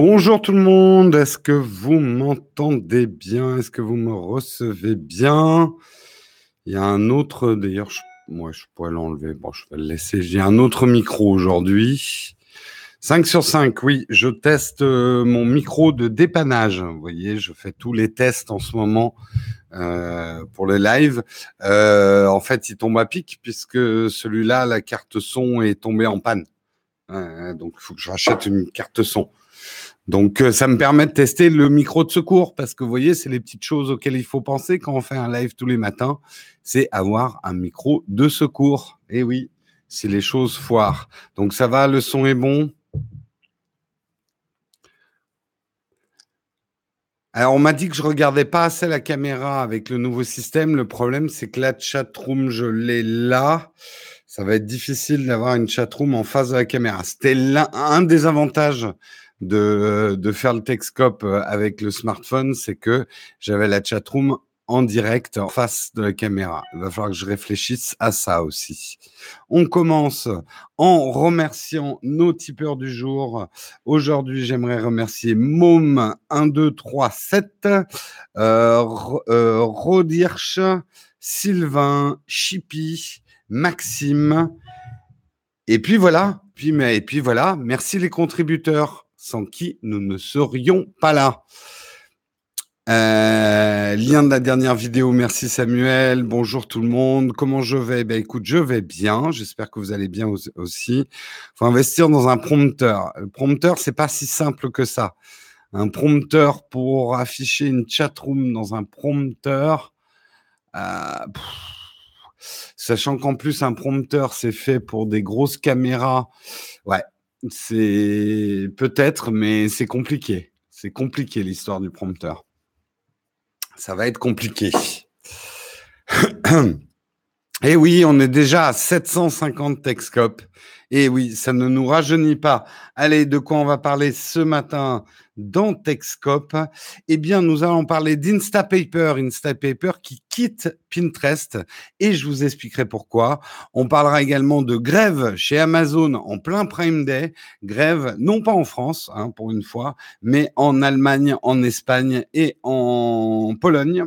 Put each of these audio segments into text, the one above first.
Bonjour tout le monde, est-ce que vous m'entendez bien? Est-ce que vous me recevez bien? Il y a un autre, d'ailleurs, moi je pourrais l'enlever, bon je vais le laisser, j'ai un autre micro aujourd'hui. 5 sur 5, oui, je teste mon micro de dépannage, vous voyez, je fais tous les tests en ce moment pour les lives. En fait, il tombe à pic puisque celui-là, la carte son est tombée en panne. Donc, il faut que je rachète une carte son. Donc, ça me permet de tester le micro de secours parce que, vous voyez, c'est les petites choses auxquelles il faut penser quand on fait un live tous les matins, c'est avoir un micro de secours. Eh oui, si les choses foirent. Donc, ça va, le son est bon. Alors, on m'a dit que je ne regardais pas assez la caméra avec le nouveau système. Le problème, c'est que la chatroom, je l'ai là. Ça va être difficile d'avoir une chatroom en face de la caméra. C'était un des avantages de faire le Techscope avec le smartphone, c'est que j'avais la chatroom en direct, en face de la caméra. Il va falloir que je réfléchisse à ça aussi. On commence en remerciant nos tipeurs du jour. Aujourd'hui, j'aimerais remercier Môme1237, Rodirch, Sylvain, Chippy, Maxime. Et puis voilà. Merci les contributeurs, sans qui nous ne serions pas là. Lien de la dernière vidéo, merci Samuel, bonjour tout le monde, comment je vais? Ben écoute, je vais bien, j'espère que vous allez bien aussi. Faut investir dans un prompteur. Le prompteur, c'est pas si simple que ça. Un prompteur pour afficher une chatroom dans un prompteur, sachant qu'en plus un prompteur c'est fait pour des grosses caméras, ouais, c'est peut-être, mais c'est compliqué. C'est compliqué l'histoire du prompteur. Ça va être compliqué. Et oui, on est déjà à 750 Techscope. Et oui, ça ne nous rajeunit pas. Allez, de quoi on va parler ce matin dans Techscope? Eh bien, nous allons parler d'Instapaper. Instapaper qui quitte Pinterest et je vous expliquerai pourquoi. On parlera également de grève chez Amazon en plein Prime Day. Grève, non pas en France, hein, pour une fois, mais en Allemagne, en Espagne et en Pologne.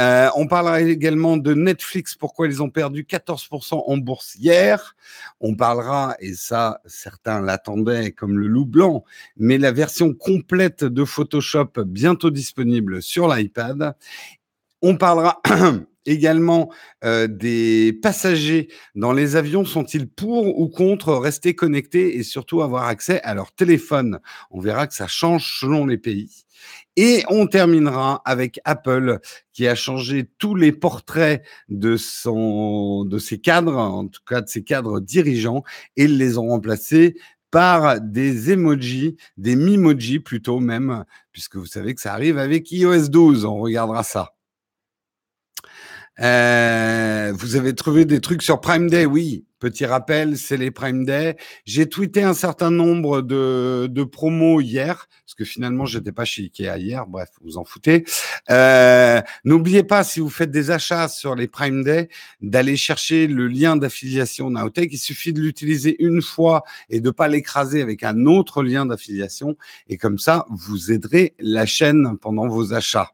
On parlera également de Netflix, pourquoi ils ont perdu 14% en bourse hier. On parlera, et ça, certains l'attendaient comme le loup blanc, mais la version complète de Photoshop bientôt disponible sur l'iPad. On parlera également des passagers dans les avions. Sont-ils pour ou contre rester connectés et surtout avoir accès à leur téléphone? On verra que ça change selon les pays. Et on terminera avec Apple qui a changé tous les portraits de ses cadres, en tout cas de ses cadres dirigeants, et ils les ont remplacés par des emojis, des mimojis plutôt même, puisque vous savez que ça arrive avec iOS 12, on regardera ça. Vous avez trouvé des trucs sur Prime Day, oui. Petit rappel, c'est les Prime Day. J'ai tweeté un certain nombre de promos hier, parce que finalement, j'étais pas chez Ikea hier. Bref, vous en foutez. N'oubliez pas, si vous faites des achats sur les Prime Day, d'aller chercher le lien d'affiliation Nowtech. Il suffit de l'utiliser une fois et de pas l'écraser avec un autre lien d'affiliation. Et comme ça, vous aiderez la chaîne pendant vos achats.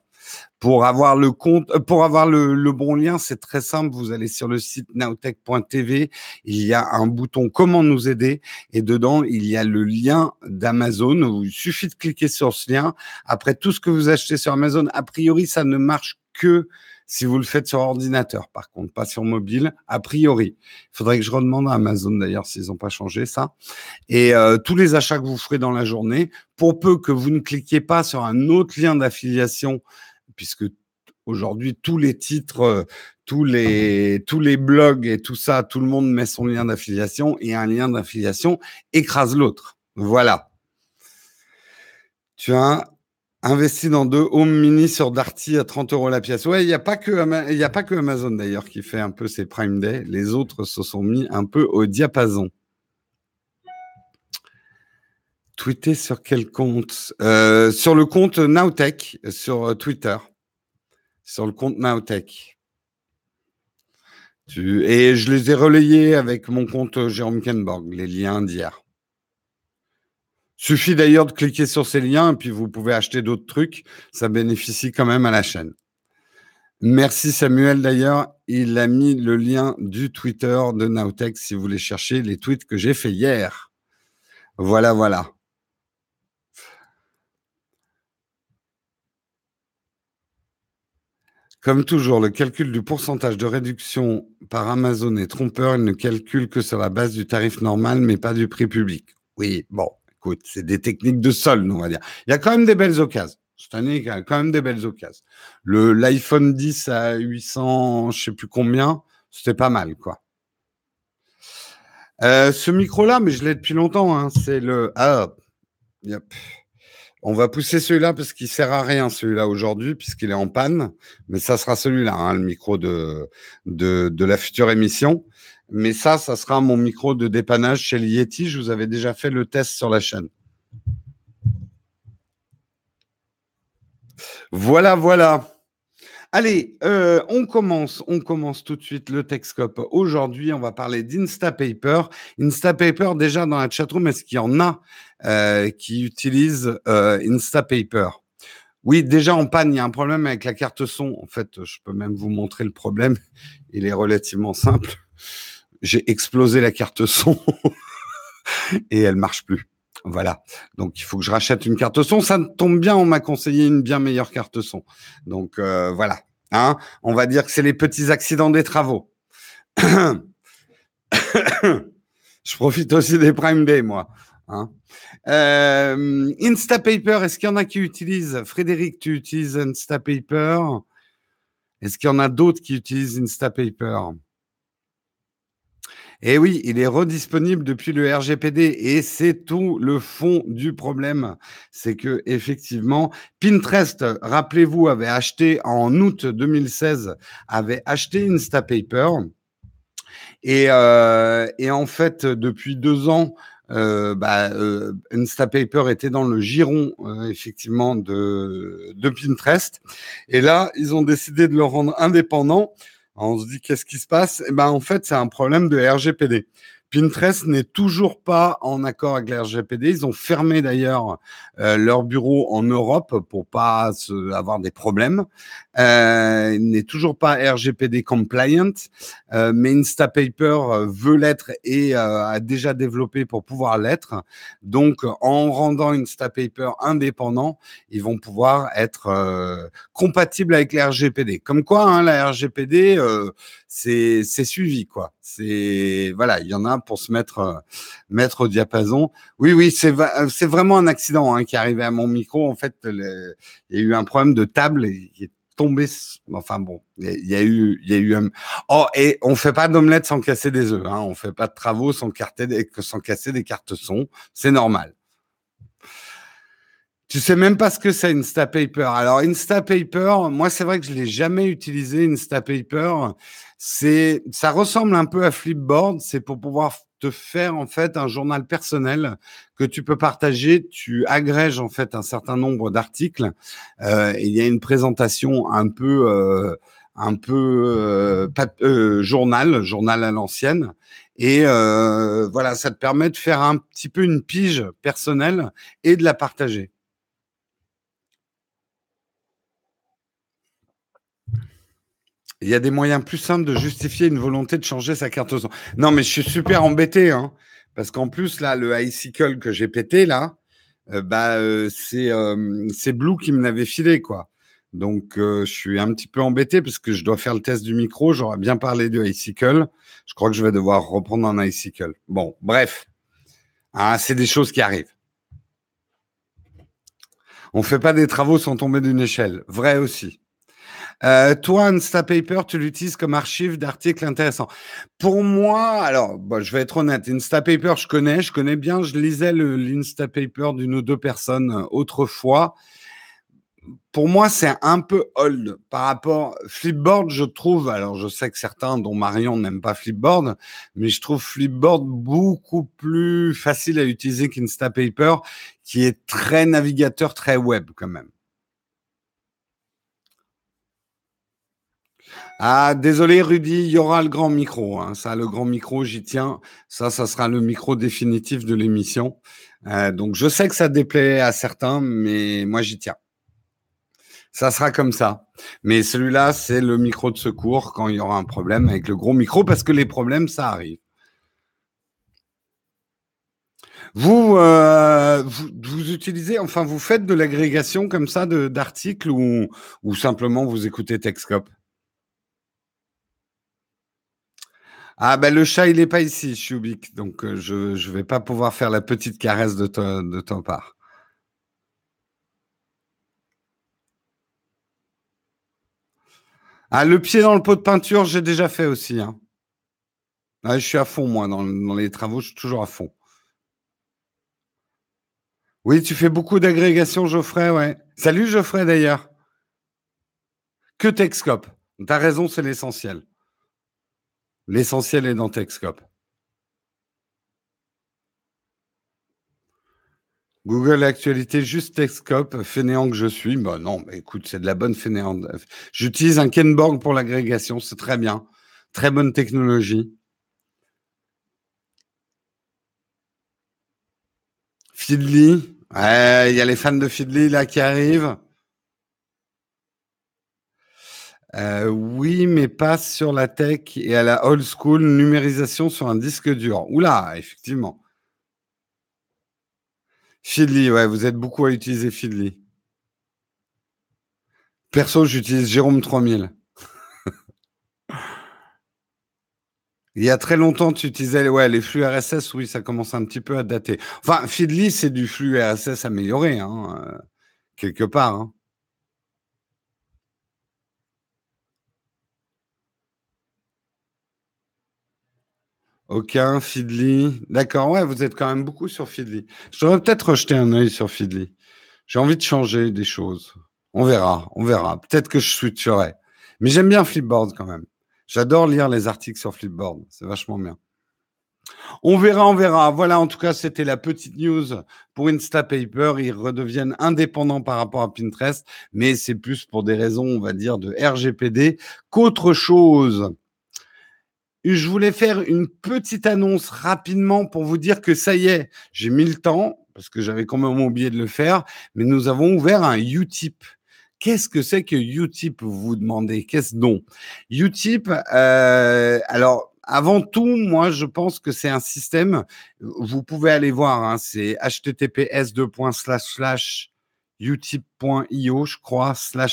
Pour avoir le compte, pour avoir le bon lien, c'est très simple. Vous allez sur le site nowtech.tv, il y a un bouton Comment nous aider et dedans il y a le lien d'Amazon. Où il suffit de cliquer sur ce lien. Après tout ce que vous achetez sur Amazon, a priori ça ne marche que si vous le faites sur ordinateur, par contre, pas sur mobile, a priori. Il faudrait que je redemande à Amazon, d'ailleurs, s'ils n'ont pas changé ça. Et tous les achats que vous ferez dans la journée, pour peu que vous ne cliquiez pas sur un autre lien d'affiliation, puisque aujourd'hui, tous les titres, tous les blogs et tout ça, tout le monde met son lien d'affiliation et un lien d'affiliation écrase l'autre. Voilà. Tu as investi dans 2 Home Mini sur Darty à 30 € la pièce. Ouais, il n'y a pas que Amazon d'ailleurs qui fait un peu ses Prime Day. Les autres se sont mis un peu au diapason. Tweeter sur quel compte? Sur le compte Nowtech, sur Twitter. Sur le compte Nowtech. Et je les ai relayés avec mon compte Jérôme Kenborg, les liens d'hier. Suffit d'ailleurs de cliquer sur ces liens et puis vous pouvez acheter d'autres trucs. Ça bénéficie quand même à la chaîne. Merci Samuel d'ailleurs. Il a mis le lien du Twitter de Nowtech si vous voulez chercher les tweets que j'ai fait hier. Voilà, voilà. Comme toujours, le calcul du pourcentage de réduction par Amazon est trompeur. Il ne calcule que sur la base du tarif normal, mais pas du prix public. Oui, bon, écoute, c'est des techniques de solde, on va dire. Il y a quand même des belles occasions. Cette année, il y a quand même des belles occasions. L'iPhone 10 à 800, je ne sais plus combien, c'était pas mal, quoi. Ce micro-là, mais je l'ai depuis longtemps, hein, c'est le... Ah, yep. On va pousser celui-là parce qu'il ne sert à rien, celui-là, aujourd'hui, puisqu'il est en panne. Mais ça sera celui-là, hein, le micro de la future émission. Mais ça sera mon micro de dépannage chez le Yeti. Je vous avais déjà fait le test sur la chaîne. Voilà, voilà. Allez, on commence tout de suite le Techscope. Aujourd'hui, on va parler d'Instapaper. Instapaper, déjà dans la chatroom, est-ce qu'il y en a qui utilisent Instapaper? Oui, déjà en panne, il y a un problème avec la carte son. En fait, je peux même vous montrer le problème. Il est relativement simple. J'ai explosé la carte son et elle ne marche plus. Voilà, donc il faut que je rachète une carte son. Ça tombe bien, on m'a conseillé une bien meilleure carte son. Donc voilà, hein, on va dire que c'est les petits accidents des travaux. Je profite aussi des Prime Day, moi. Hein. Instapaper, est-ce qu'il y en a qui utilisent? Frédéric, tu utilises Instapaper? Est-ce qu'il y en a d'autres qui utilisent Instapaper? Et oui, il est redisponible depuis le RGPD et c'est tout le fond du problème. C'est que effectivement, Pinterest, rappelez-vous, avait acheté en août 2016, avait acheté Instapaper et en fait, depuis 2 ans, Instapaper était dans le giron effectivement de Pinterest et là, ils ont décidé de le rendre indépendant. On se dit, qu'est-ce qui se passe? Eh ben, en fait, c'est un problème de RGPD. Pinterest n'est toujours pas en accord avec le RGPD. Ils ont fermé d'ailleurs leur bureau en Europe pour pas avoir des problèmes. Il n'est toujours pas RGPD compliant, mais Instapaper veut l'être et a déjà développé pour pouvoir l'être. Donc, en rendant Instapaper indépendant, ils vont pouvoir être compatibles avec le RGPD. Comme quoi, hein, la RGPD, c'est suivi, quoi. C'est voilà, il y en a pour se mettre au diapason. Oui, c'est vraiment un accident, hein, qui est arrivé à mon micro. En fait, il y a eu un problème de table qui est tombé. Enfin bon, il y a eu. Oh, et on fait pas d'omelette sans casser des œufs. Hein, on fait pas de travaux sans casser des cartes son. C'est normal. Tu sais même pas ce que c'est Instapaper. Alors Instapaper, moi c'est vrai que je l'ai jamais utilisé. Instapaper, ça ressemble un peu à Flipboard. C'est pour pouvoir te faire en fait un journal personnel que tu peux partager. Tu agrèges en fait un certain nombre d'articles. Il y a une présentation un peu journal à l'ancienne. Et voilà, ça te permet de faire un petit peu une pige personnelle et de la partager. Il y a des moyens plus simples de justifier une volonté de changer sa carte son. Non, mais je suis super embêté, hein, parce qu'en plus, là, le icicle que j'ai pété, là, c'est Blue qui me l'avait filé, quoi. Donc, je suis un petit peu embêté parce que je dois faire le test du micro. J'aurais bien parlé du icicle. Je crois que je vais devoir reprendre un icicle. Bon, bref. Ah, c'est des choses qui arrivent. On ne fait pas des travaux sans tomber d'une échelle. Vrai aussi. Toi, Instapaper, tu l'utilises comme archive d'articles intéressants. Pour moi, alors, bon, je vais être honnête, Instapaper, je connais bien, je lisais l'Instapaper d'une ou deux personnes autrefois. Pour moi, c'est un peu old par rapport... Flipboard, je trouve... Alors, je sais que certains, dont Marion, n'aiment pas Flipboard, mais je trouve Flipboard beaucoup plus facile à utiliser qu'Instapaper, qui est très navigateur, très web quand même. Ah, désolé Rudy, il y aura le grand micro. Hein. Ça, le grand micro, j'y tiens. Ça sera le micro définitif de l'émission. Donc, je sais que ça déplaît à certains, mais moi, j'y tiens. Ça sera comme ça. Mais celui-là, c'est le micro de secours quand il y aura un problème avec le gros micro, parce que les problèmes, ça arrive. Vous utilisez, enfin, vous faites de l'agrégation comme ça d'articles ou simplement vous écoutez Techscope? Ah ben le chat, il n'est pas ici, Choubic, donc je ne vais pas pouvoir faire la petite caresse de ton part. Ah, le pied dans le pot de peinture, j'ai déjà fait aussi. Hein. Ah, je suis à fond, moi, dans les travaux, je suis toujours à fond. Oui, tu fais beaucoup d'agrégation, Geoffrey, ouais. Salut, Geoffrey, d'ailleurs. Que Techscope. T'as raison, c'est l'essentiel. L'essentiel est dans Techscope. Google Actualité, juste Techscope, fainéant que je suis. Bah non, mais écoute, c'est de la bonne fainéante. J'utilise un Kenborg pour l'agrégation, c'est très bien. Très bonne technologie. Feedly, ouais, il y a les fans de Feedly là qui arrivent. Oui, mais pas sur la tech et à la old school numérisation sur un disque dur. Oula, effectivement. Feedly, ouais, vous êtes beaucoup à utiliser Feedly. Perso, j'utilise Jérôme 3000. Il y a très longtemps, tu utilisais les flux RSS. Oui, ça commence un petit peu à dater. Enfin, Feedly, c'est du flux RSS amélioré, hein, quelque part. Hein. Aucun Feedly. D'accord, ouais, vous êtes quand même beaucoup sur Feedly. Je devrais peut-être rejeter un œil sur Feedly. J'ai envie de changer des choses. On verra. Peut-être que je switcherai. Mais j'aime bien Flipboard quand même. J'adore lire les articles sur Flipboard. C'est vachement bien. On verra. Voilà, en tout cas, c'était la petite news pour Instapaper. Ils redeviennent indépendants par rapport à Pinterest, mais c'est plus pour des raisons, on va dire, de RGPD qu'autre chose. Je voulais faire une petite annonce rapidement pour vous dire que ça y est, j'ai mis le temps, parce que j'avais quand même oublié de le faire, mais nous avons ouvert un uTip. Qu'est-ce que c'est que uTip, vous vous demandez? Qu'est-ce donc uTip, alors, avant tout, moi, je pense que c'est un système, vous pouvez aller voir, hein, c'est https://utip.io, je crois,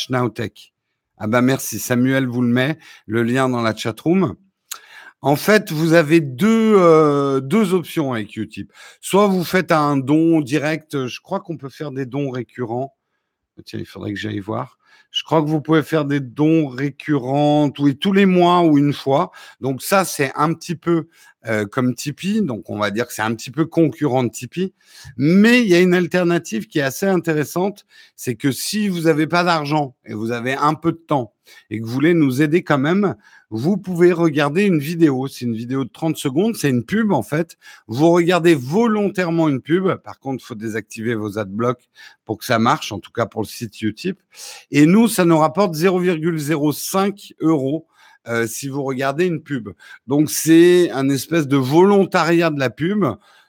/nowtech. Ah ben merci, Samuel vous le met, le lien dans la chatroom. En fait, vous avez deux options avec uTip. Soit vous faites un don direct. Je crois qu'on peut faire des dons récurrents. Tiens, il faudrait que j'aille voir. Je crois que vous pouvez faire des dons récurrents tous les mois ou une fois. Donc ça, c'est un petit peu comme Tipeee. Donc on va dire que c'est un petit peu concurrent de Tipeee. Mais il y a une alternative qui est assez intéressante. C'est que si vous n'avez pas d'argent et vous avez un peu de temps et que vous voulez nous aider quand même, vous pouvez regarder une vidéo. C'est une vidéo de 30 secondes. C'est une pub, en fait. Vous regardez volontairement une pub. Par contre, il faut désactiver vos adblocks pour que ça marche, en tout cas pour le site uTip. Et nous, ça nous rapporte 0,05 € si vous regardez une pub. Donc, c'est un espèce de volontariat de la pub.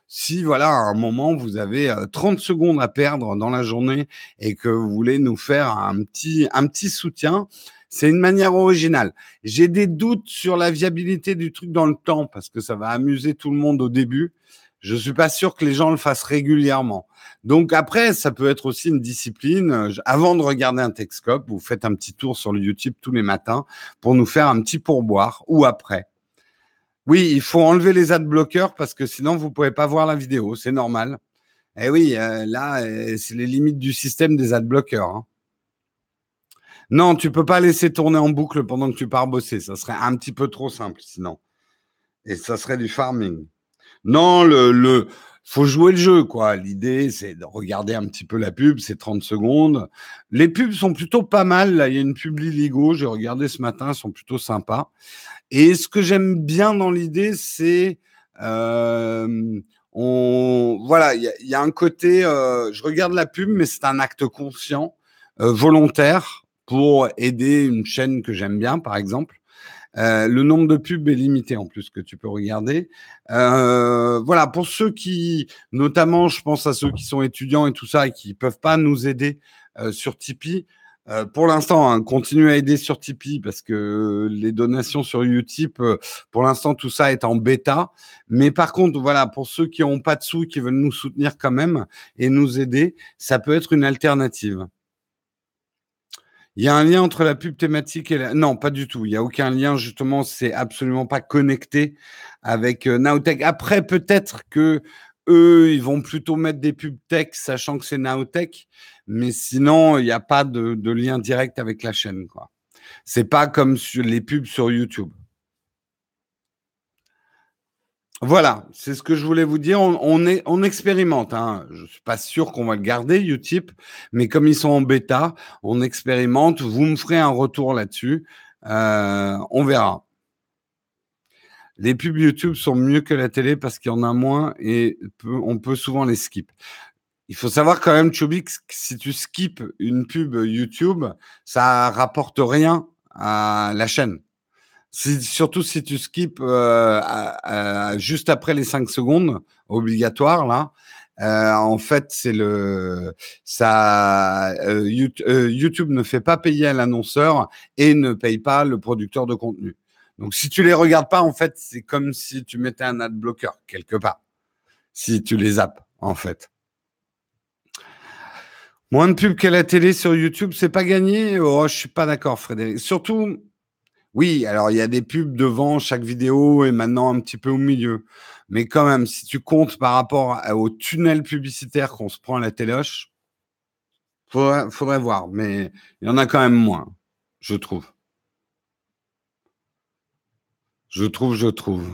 Si, voilà, à un moment, vous avez 30 secondes à perdre dans la journée et que vous voulez nous faire un petit soutien, c'est une manière originale. J'ai des doutes sur la viabilité du truc dans le temps parce que ça va amuser tout le monde au début. Je suis pas sûr que les gens le fassent régulièrement. Donc après, ça peut être aussi une discipline. Avant de regarder un Techscope, vous faites un petit tour sur le YouTube tous les matins pour nous faire un petit pourboire ou après. Oui, il faut enlever les adblockers parce que sinon, vous pouvez pas voir la vidéo. C'est normal. Eh oui, là, c'est les limites du système des adblockers. Hein. Non, tu peux pas laisser tourner en boucle pendant que tu pars bosser. Ça serait un petit peu trop simple sinon. Et ça serait du farming. Non, faut jouer le jeu, quoi. L'idée, c'est de regarder un petit peu la pub, c'est 30 secondes. Les pubs sont plutôt pas mal. Là, il y a une pub Liligo, j'ai regardé ce matin, elles sont plutôt sympas. Et ce que j'aime bien dans l'idée, c'est... voilà, il y a un côté... je regarde la pub, mais c'est un acte conscient, volontaire, pour aider une chaîne que j'aime bien, par exemple. Le nombre de pubs est limité en plus que tu peux regarder. Voilà, pour ceux qui, notamment, je pense à ceux qui sont étudiants et tout ça et qui ne peuvent pas nous aider sur Tipeee, pour l'instant, hein, continuez à aider sur Tipeee parce que les donations sur uTip, pour l'instant, tout ça est en bêta. Mais par contre, voilà, pour ceux qui n'ont pas de sous, qui veulent nous soutenir quand même et nous aider, ça peut être une alternative. Il y a un lien entre la pub thématique et la... Non, pas du tout. Il n'y a aucun lien, justement. C'est absolument pas connecté avec Nowtech. Après, peut-être que eux, ils vont plutôt mettre des pubs tech, sachant que c'est Nowtech. Mais sinon, il n'y a pas de lien direct avec la chaîne, quoi. C'est pas comme les pubs sur YouTube. Voilà, c'est ce que je voulais vous dire. On expérimente. Hein. Je ne suis pas sûr qu'on va le garder, uTip, mais comme ils sont en bêta, on expérimente. Vous me ferez un retour là-dessus. On verra. Les pubs YouTube sont mieux que la télé parce qu'il y en a moins et on peut souvent les skip. Il faut savoir quand même, Chubix, que si tu skips une pub YouTube, ça rapporte rien à la chaîne. Surtout si tu skips juste après les 5 secondes obligatoires, là. En fait, c'est YouTube ne fait pas payer à l'annonceur et ne paye pas le producteur de contenu. Donc, si tu les regardes pas, en fait, c'est comme si tu mettais un adblocker quelque part. Si tu les zappes, en fait. Moins de pubs qu'à la télé sur YouTube, c'est pas gagné. Oh, je suis pas d'accord, Frédéric. Surtout, oui, alors il y a des pubs devant chaque vidéo et maintenant un petit peu au milieu. Mais quand même, si tu comptes par rapport au tunnel publicitaire qu'on se prend à la téloche, faudrait voir. Mais il y en a quand même moins, je trouve. Je trouve.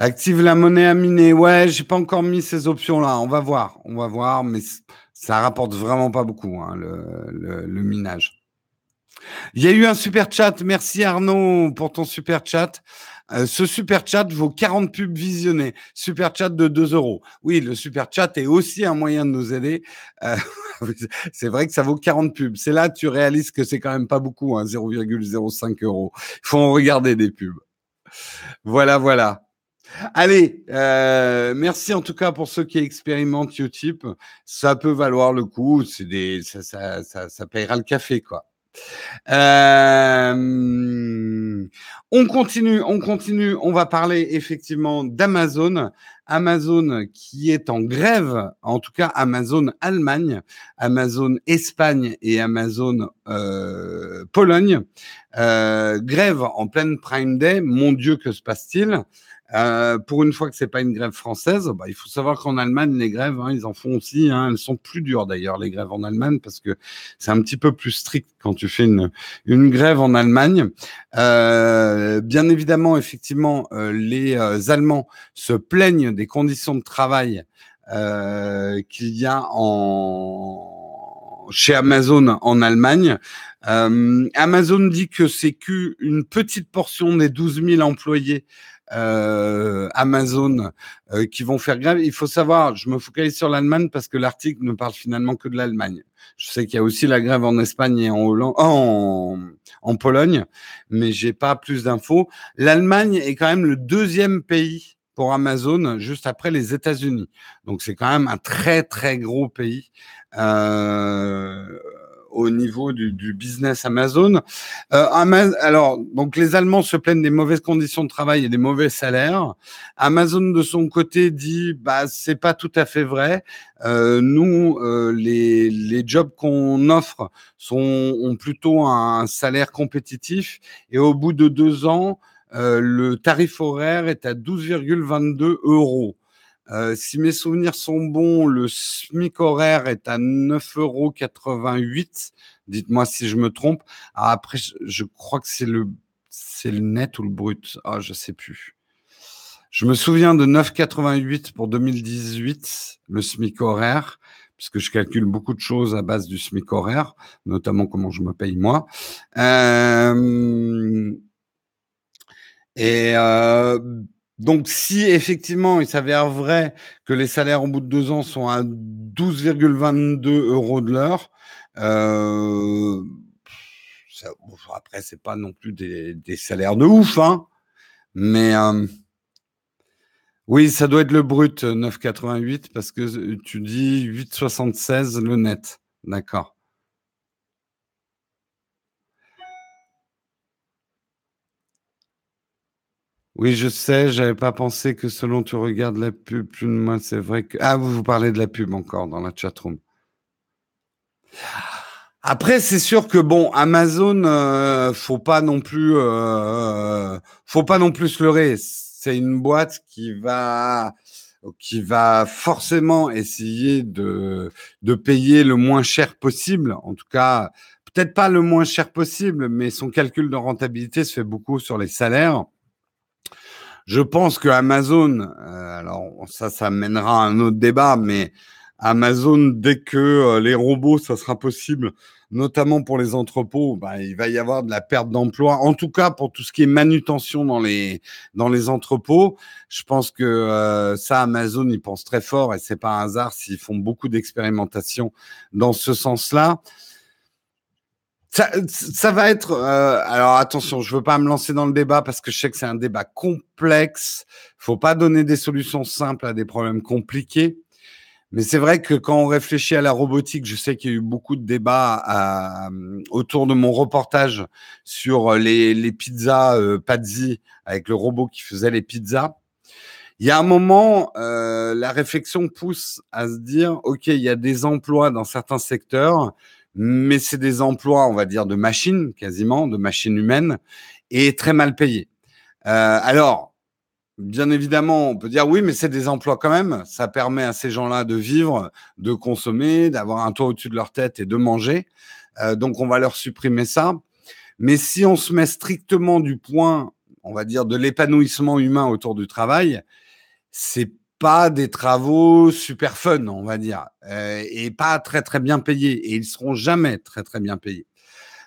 Active la monnaie à miner. Ouais, j'ai pas encore mis ces options-là. On va voir, mais ça rapporte vraiment pas beaucoup, hein, le minage. Il y a eu un super chat. Merci Arnaud pour ton super chat. Ce super chat vaut 40 pubs visionnées. Super chat de 2 €. Oui, le super chat est aussi un moyen de nous aider. C'est vrai que ça vaut 40 pubs. C'est là que tu réalises que c'est quand même pas beaucoup, hein, 0,05 €. Il faut en regarder des pubs. Voilà. Allez, merci en tout cas pour ceux qui expérimentent uTip. Ça peut valoir le coup. Ça payera le café, quoi. On continue. On va parler effectivement d'Amazon. Amazon qui est en grève, en tout cas Amazon Allemagne, Amazon Espagne et Amazon Pologne. Grève en pleine Prime Day. Mon Dieu, que se passe-t-il? Pour une fois que c'est pas une grève française, il faut savoir qu'en Allemagne les grèves, ils en font aussi. Elles sont plus dures d'ailleurs les grèves en Allemagne parce que c'est un petit peu plus strict quand tu fais une grève en Allemagne. Bien évidemment, effectivement, les Allemands se plaignent des conditions de travail qu'il y a chez Amazon en Allemagne. Amazon dit que c'est qu'une petite portion des 12 000 employés Amazon qui vont faire grève. Il faut savoir, je me focalise sur l'Allemagne parce que l'article ne parle finalement que de l'Allemagne. Je sais qu'il y a aussi la grève en Espagne et en Hollande, en Pologne, mais j'ai pas plus d'infos. L'Allemagne est quand même le 2e pays pour Amazon, juste après les États-Unis. Donc, c'est quand même un très, très gros pays au niveau du business Amazon. Alors, donc les Allemands se plaignent des mauvaises conditions de travail et des mauvais salaires. Amazon, de son côté, dit c'est pas tout à fait vrai. Nous, les jobs qu'on offre ont plutôt un salaire compétitif et au bout de 2 ans, le tarif horaire est à 12,22 €. Si mes souvenirs sont bons, le SMIC horaire est à 9,88 €. Dites-moi si je me trompe. Ah, après, je crois que c'est le net ou le brut. Ah, je sais plus. Je me souviens de 9,88 € pour 2018, le SMIC horaire, puisque je calcule beaucoup de choses à base du SMIC horaire, notamment comment je me paye moi. Donc, si effectivement, il s'avère vrai que les salaires au bout de 2 ans sont à 12,22 € de l'heure, ça, bon, après, c'est pas non plus des salaires de ouf, hein. Mais oui, ça doit être le brut, 9,88, parce que tu dis 8,76 le net. D'accord. Oui, je sais, j'avais pas pensé que selon tu regardes la pub, plus ou moins, c'est vrai que... Ah, vous parlez de la pub encore dans la chatroom. Après, c'est sûr que, bon, Amazon, faut pas non plus se leurrer. C'est une boîte qui va forcément essayer de payer le moins cher possible. En tout cas, peut-être pas le moins cher possible, mais son calcul de rentabilité se fait beaucoup sur les salaires. Je pense que Amazon, alors ça mènera à un autre débat, mais Amazon, dès que les robots, ça sera possible, notamment pour les entrepôts, bah, il va y avoir de la perte d'emploi. En tout cas, pour tout ce qui est manutention dans les entrepôts, je pense que ça, Amazon, ils pensent très fort et c'est pas un hasard s'ils font beaucoup d'expérimentations dans ce sens-là. Ça va être... alors, attention, je ne veux pas me lancer dans le débat parce que je sais que c'est un débat complexe. Il ne faut pas donner des solutions simples à des problèmes compliqués. Mais c'est vrai que quand on réfléchit à la robotique, je sais qu'il y a eu beaucoup de débats autour de mon reportage sur les pizzas Pazzi avec le robot qui faisait les pizzas. Il y a un moment, la réflexion pousse à se dire « Ok, il y a des emplois dans certains secteurs ». Mais c'est des emplois, on va dire, de machines, quasiment, de machines humaines, et très mal payés. Alors, bien évidemment, on peut dire, oui, mais c'est des emplois quand même. Ça permet à ces gens-là de vivre, de consommer, d'avoir un toit au-dessus de leur tête et de manger. Donc, on va leur supprimer ça. Mais si on se met strictement du point, on va dire, de l'épanouissement humain autour du travail, c'est pas des travaux super fun, on va dire, et pas très, très bien payés. Et ils seront jamais très, très bien payés.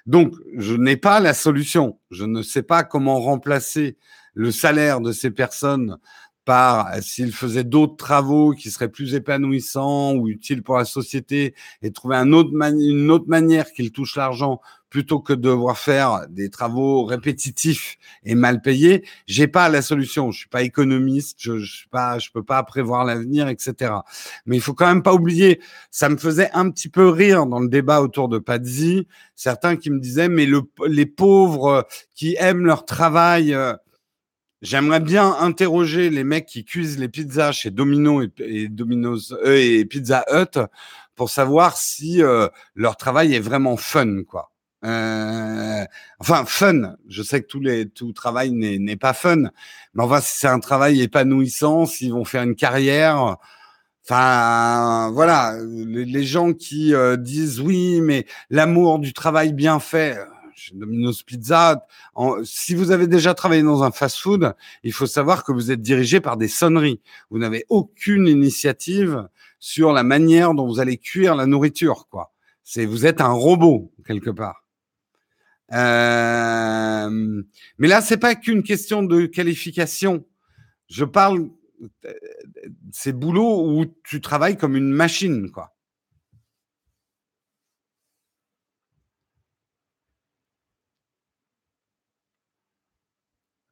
Donc, je n'ai pas la solution. Je ne sais pas comment remplacer le salaire de ces personnes par s'ils faisaient d'autres travaux qui seraient plus épanouissants ou utiles pour la société et trouver une autre manière qu'ils touchent l'argent plutôt que de devoir faire des travaux répétitifs et mal payés. J'ai pas la solution. Je suis pas économiste. Je peux pas prévoir l'avenir, etc. Mais il faut quand même pas oublier. Ça me faisait un petit peu rire dans le débat autour de Pazzi. Certains qui me disaient, mais les pauvres qui aiment leur travail, j'aimerais bien interroger les mecs qui cuisent les pizzas chez Domino's et Pizza Hut pour savoir si leur travail est vraiment fun, quoi. Enfin, fun. Je sais que tout travail n'est pas fun, mais enfin, si c'est un travail épanouissant, s'ils vont faire une carrière. Enfin, voilà, les gens qui disent oui, mais l'amour du travail bien fait. Chez Domino's Pizza, si vous avez déjà travaillé dans un fast-food, il faut savoir que vous êtes dirigé par des sonneries. Vous n'avez aucune initiative sur la manière dont vous allez cuire la nourriture, quoi. Vous êtes un robot, quelque part. Mais là, c'est pas qu'une question de qualification. Je parle de ces boulots où tu travailles comme une machine, quoi.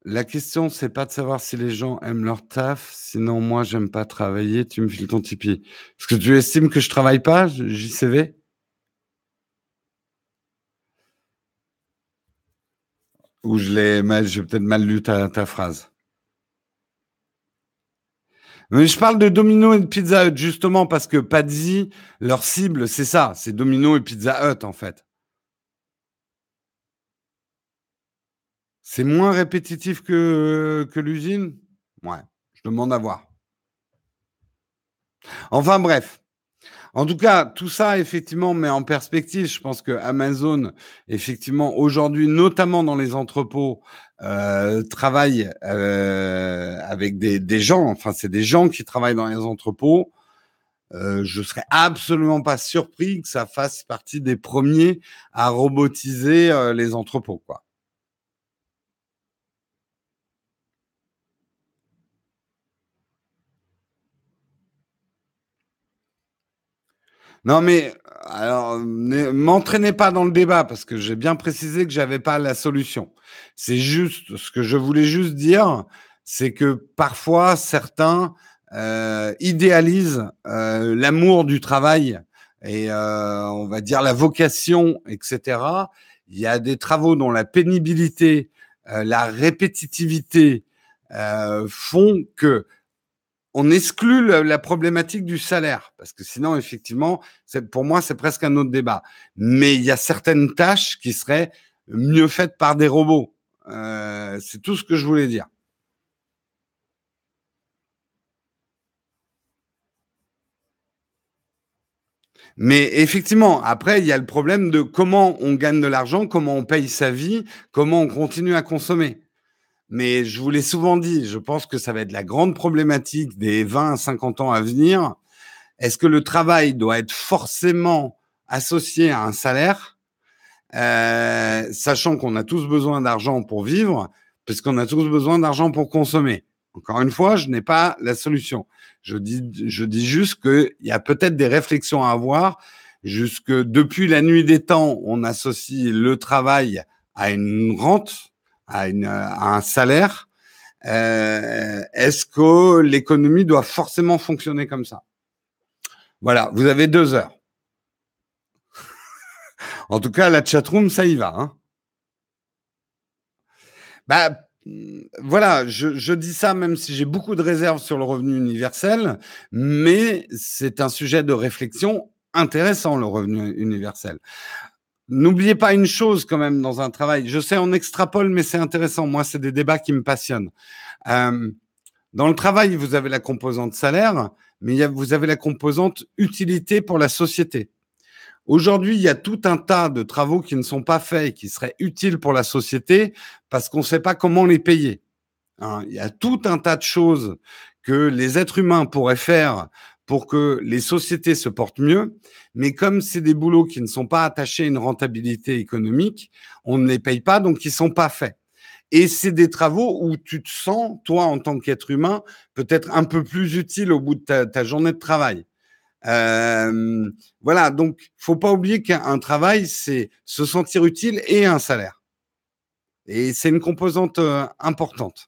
La question, c'est pas de savoir si les gens aiment leur taf. Sinon, moi, j'aime pas travailler. Tu me files ton Tipeee. Est-ce que tu estimes que je travaille pas, JCV? Ou j'ai peut-être mal lu ta phrase. Mais je parle de Domino et de Pizza Hut, justement, parce que Pazzi, leur cible, c'est ça. C'est Domino et Pizza Hut, en fait. C'est moins répétitif que l'usine? Ouais, je demande à voir. Enfin bref. En tout cas, tout ça, effectivement, met en perspective. Je pense que Amazon, effectivement, aujourd'hui, notamment dans les entrepôts, travaille avec des gens. Enfin, c'est des gens qui travaillent dans les entrepôts. Je serais absolument pas surpris que ça fasse partie des premiers à robotiser les entrepôts, quoi. Non, mais Alors, ne m'entraînez pas dans le débat parce que j'ai bien précisé que j'avais pas la solution. C'est juste, ce que je voulais juste dire, c'est que parfois certains idéalisent l'amour du travail et on va dire la vocation, etc. Il y a des travaux dont la pénibilité, la répétitivité font que on exclut la problématique du salaire parce que sinon, effectivement, pour moi, c'est presque un autre débat. Mais il y a certaines tâches qui seraient mieux faites par des robots. C'est tout ce que je voulais dire. Mais effectivement, après, il y a le problème de comment on gagne de l'argent, comment on paye sa vie, comment on continue à consommer. Mais je vous l'ai souvent dit, je pense que ça va être la grande problématique des 20 à 50 ans à venir. Est-ce que le travail doit être forcément associé à un salaire, sachant qu'on a tous besoin d'argent pour vivre, puisqu'on a tous besoin d'argent pour consommer. Encore une fois, je n'ai pas la solution. Je dis juste qu'il y a peut-être des réflexions à avoir. Jusque depuis la nuit des temps, on associe le travail à une rente, à un salaire. Est-ce que l'économie doit forcément fonctionner comme ça? Voilà, vous avez 2 heures. En tout cas, la chatroom, ça y va. Hein. Bah, voilà, je dis ça même si j'ai beaucoup de réserves sur le revenu universel, mais c'est un sujet de réflexion intéressant, le revenu universel. N'oubliez pas une chose quand même dans un travail. Je sais, on extrapole, mais c'est intéressant. Moi, c'est des débats qui me passionnent. Dans le travail, vous avez la composante salaire, mais vous avez la composante utilité pour la société. Aujourd'hui, il y a tout un tas de travaux qui ne sont pas faits et qui seraient utiles pour la société parce qu'on ne sait pas comment les payer. Hein, il y a tout un tas de choses que les êtres humains pourraient faire pour que les sociétés se portent mieux, mais comme c'est des boulots qui ne sont pas attachés à une rentabilité économique, on ne les paye pas, donc ils ne sont pas faits. Et c'est des travaux où tu te sens, toi, en tant qu'être humain, peut-être un peu plus utile au bout de ta journée de travail. Voilà, donc faut pas oublier qu'un travail, c'est se sentir utile et un salaire. Et c'est une composante importante.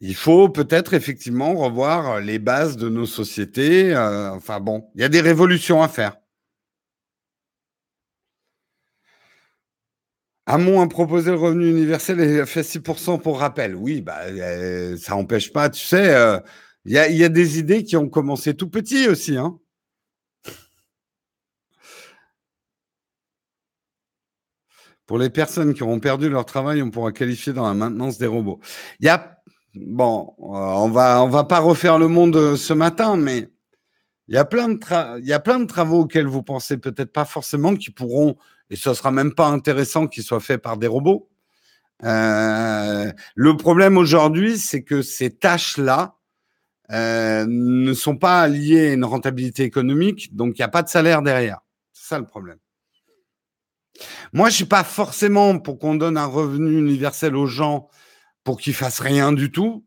Il faut peut-être effectivement revoir les bases de nos sociétés. Enfin bon, il y a des révolutions à faire. Hamon a proposé le revenu universel et a fait 6% pour rappel. Oui, bah, ça n'empêche pas, tu sais, il y a des idées qui ont commencé tout petit aussi. Hein. Pour les personnes qui auront perdu leur travail, on pourra qualifier dans la maintenance des robots. Il y a, bon, on va pas refaire le monde ce matin, mais il y a plein de travaux auxquels vous pensez peut-être pas forcément qui pourront... Et ce ne sera même pas intéressant qu'il soit fait par des robots. Le problème aujourd'hui, c'est que ces tâches-là ne sont pas liées à une rentabilité économique, donc il n'y a pas de salaire derrière. C'est ça le problème. Moi, je ne suis pas forcément pour qu'on donne un revenu universel aux gens pour qu'ils ne fassent rien du tout,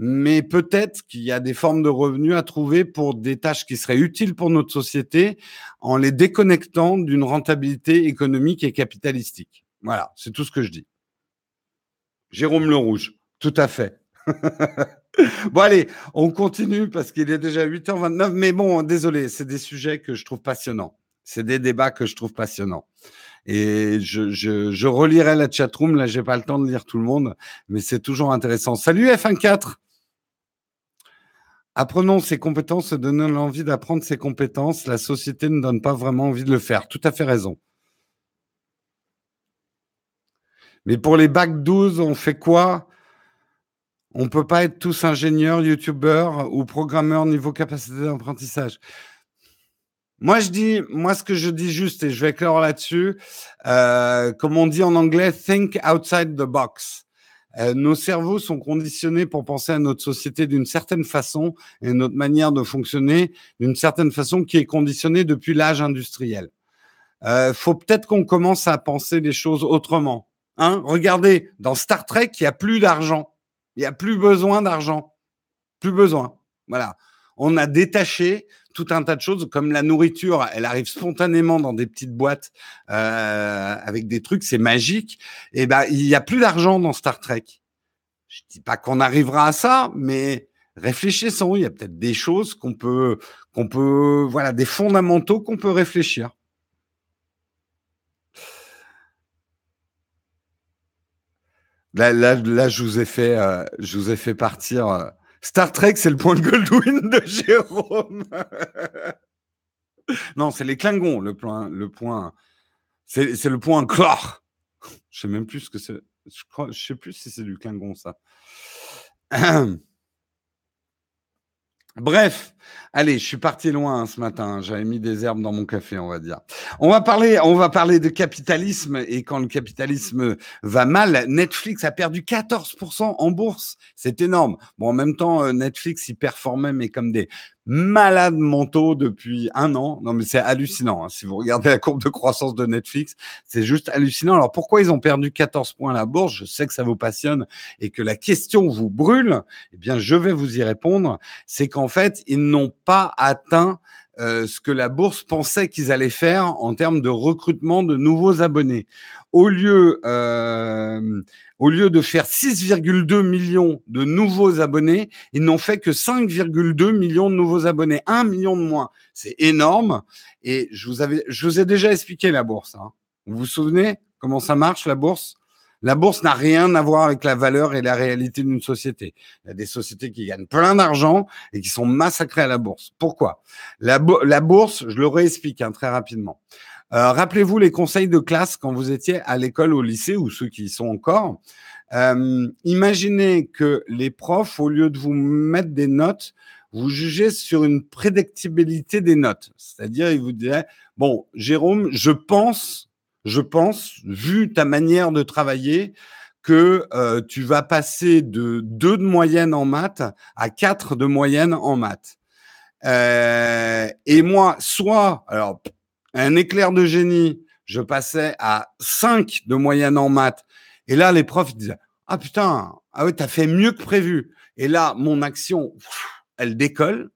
mais peut-être qu'il y a des formes de revenus à trouver pour des tâches qui seraient utiles pour notre société en les déconnectant d'une rentabilité économique et capitalistique. Voilà, c'est tout ce que je dis. Jérôme Lerouge, tout à fait. Bon, allez, on continue parce qu'il est déjà 8h29, mais bon, désolé, c'est des sujets que je trouve passionnants. C'est des débats que je trouve passionnants. Et je relirai la chatroom, là, j'ai pas le temps de lire tout le monde, mais c'est toujours intéressant. Salut F14 ! Apprenons ses compétences, donnons l'envie d'apprendre ses compétences. La société ne donne pas vraiment envie de le faire. Tout à fait raison. Mais pour les bacs 12, on fait quoi ? On ne peut pas être tous ingénieurs, youtubeurs ou programmeurs niveau capacité d'apprentissage. Moi, ce que je dis juste, et je vais éclore là-dessus, comme on dit en anglais, think outside the box. Nos cerveaux sont conditionnés pour penser à notre société d'une certaine façon et notre manière de fonctionner d'une certaine façon qui est conditionnée depuis l'âge industriel. Faut peut-être qu'on commence à penser les choses autrement. Hein ? Regardez, dans Star Trek, il n'y a plus d'argent. Il n'y a plus besoin d'argent. Plus besoin. Voilà. on a détaché tout un tas de choses, comme la nourriture, elle arrive spontanément dans des petites boîtes avec des trucs, c'est magique. Et ben, il n'y a plus d'argent dans Star Trek. Je ne dis pas qu'on arrivera à ça, mais réfléchissons. Il y a peut-être des choses qu'on peut, voilà, des fondamentaux qu'on peut réfléchir. Là, je vous ai fait partir. Star Trek, c'est le point de Goldwyn de Jérôme. Non, c'est les Klingons, le point. C'est le point chlore. Je sais même plus ce que c'est. Je sais plus si c'est du Klingon, ça. Bref, allez, je suis parti loin ce matin. J'avais mis des herbes dans mon café, on va dire. On va parler de capitalisme, et quand le capitalisme va mal, Netflix a perdu 14% en bourse. C'est énorme. Bon, en même temps, Netflix, il performait, mais comme des malades mentaux depuis un an. Non, mais c'est hallucinant. Si vous regardez la courbe de croissance de Netflix, c'est juste hallucinant. Alors, pourquoi ils ont perdu 14 points à la bourse ? Je sais que ça vous passionne et que la question vous brûle. Eh bien, je vais vous y répondre. C'est qu'en fait, ils n'ont pas atteint ce que la bourse pensait qu'ils allaient faire en termes de recrutement de nouveaux abonnés. Au lieu de faire 6,2 millions de nouveaux abonnés, ils n'ont fait que 5,2 millions de nouveaux abonnés, 1 million de moins. C'est énorme. Et je vous ai déjà expliqué la bourse, hein. Vous vous souvenez comment ça marche, la bourse ? La bourse n'a rien à voir avec la valeur et la réalité d'une société. Il y a des sociétés qui gagnent plein d'argent et qui sont massacrées à la bourse. Pourquoi ? La bourse, je le réexplique très rapidement. Rappelez-vous les conseils de classe quand vous étiez à l'école, au lycée, ou ceux qui y sont encore. Imaginez que les profs, au lieu de vous mettre des notes, vous jugez sur une prédictibilité des notes. C'est-à-dire, ils vous diraient, bon, Jérôme, je pense, vu ta manière de travailler, que tu vas passer de 2 de moyenne en maths à 4 de moyenne en maths. Et moi, soit, alors, un éclair de génie, je passais à 5 de moyenne en maths. Et là, les profs disaient, ah putain, ah ouais, t'as fait mieux que prévu. Et là, mon action, elle décolle.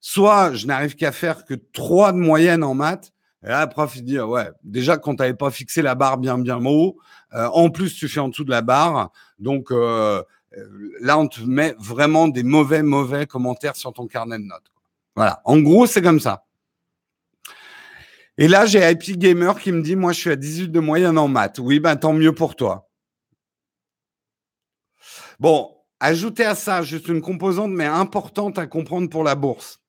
Soit je n'arrive qu'à faire que 3 de moyenne en maths. Et là, le prof, il dit, ouais, déjà, quand tu n'avais pas fixé la barre bien haut, en plus, tu fais en dessous de la barre. Donc, là, on te met vraiment des mauvais commentaires sur ton carnet de notes. Voilà. En gros, c'est comme ça. Et là, j'ai Happy Gamer qui me dit, moi, je suis à 18 de moyenne en maths. Oui, ben, tant mieux pour toi. Bon, ajoutez à ça juste une composante, mais importante à comprendre pour la bourse.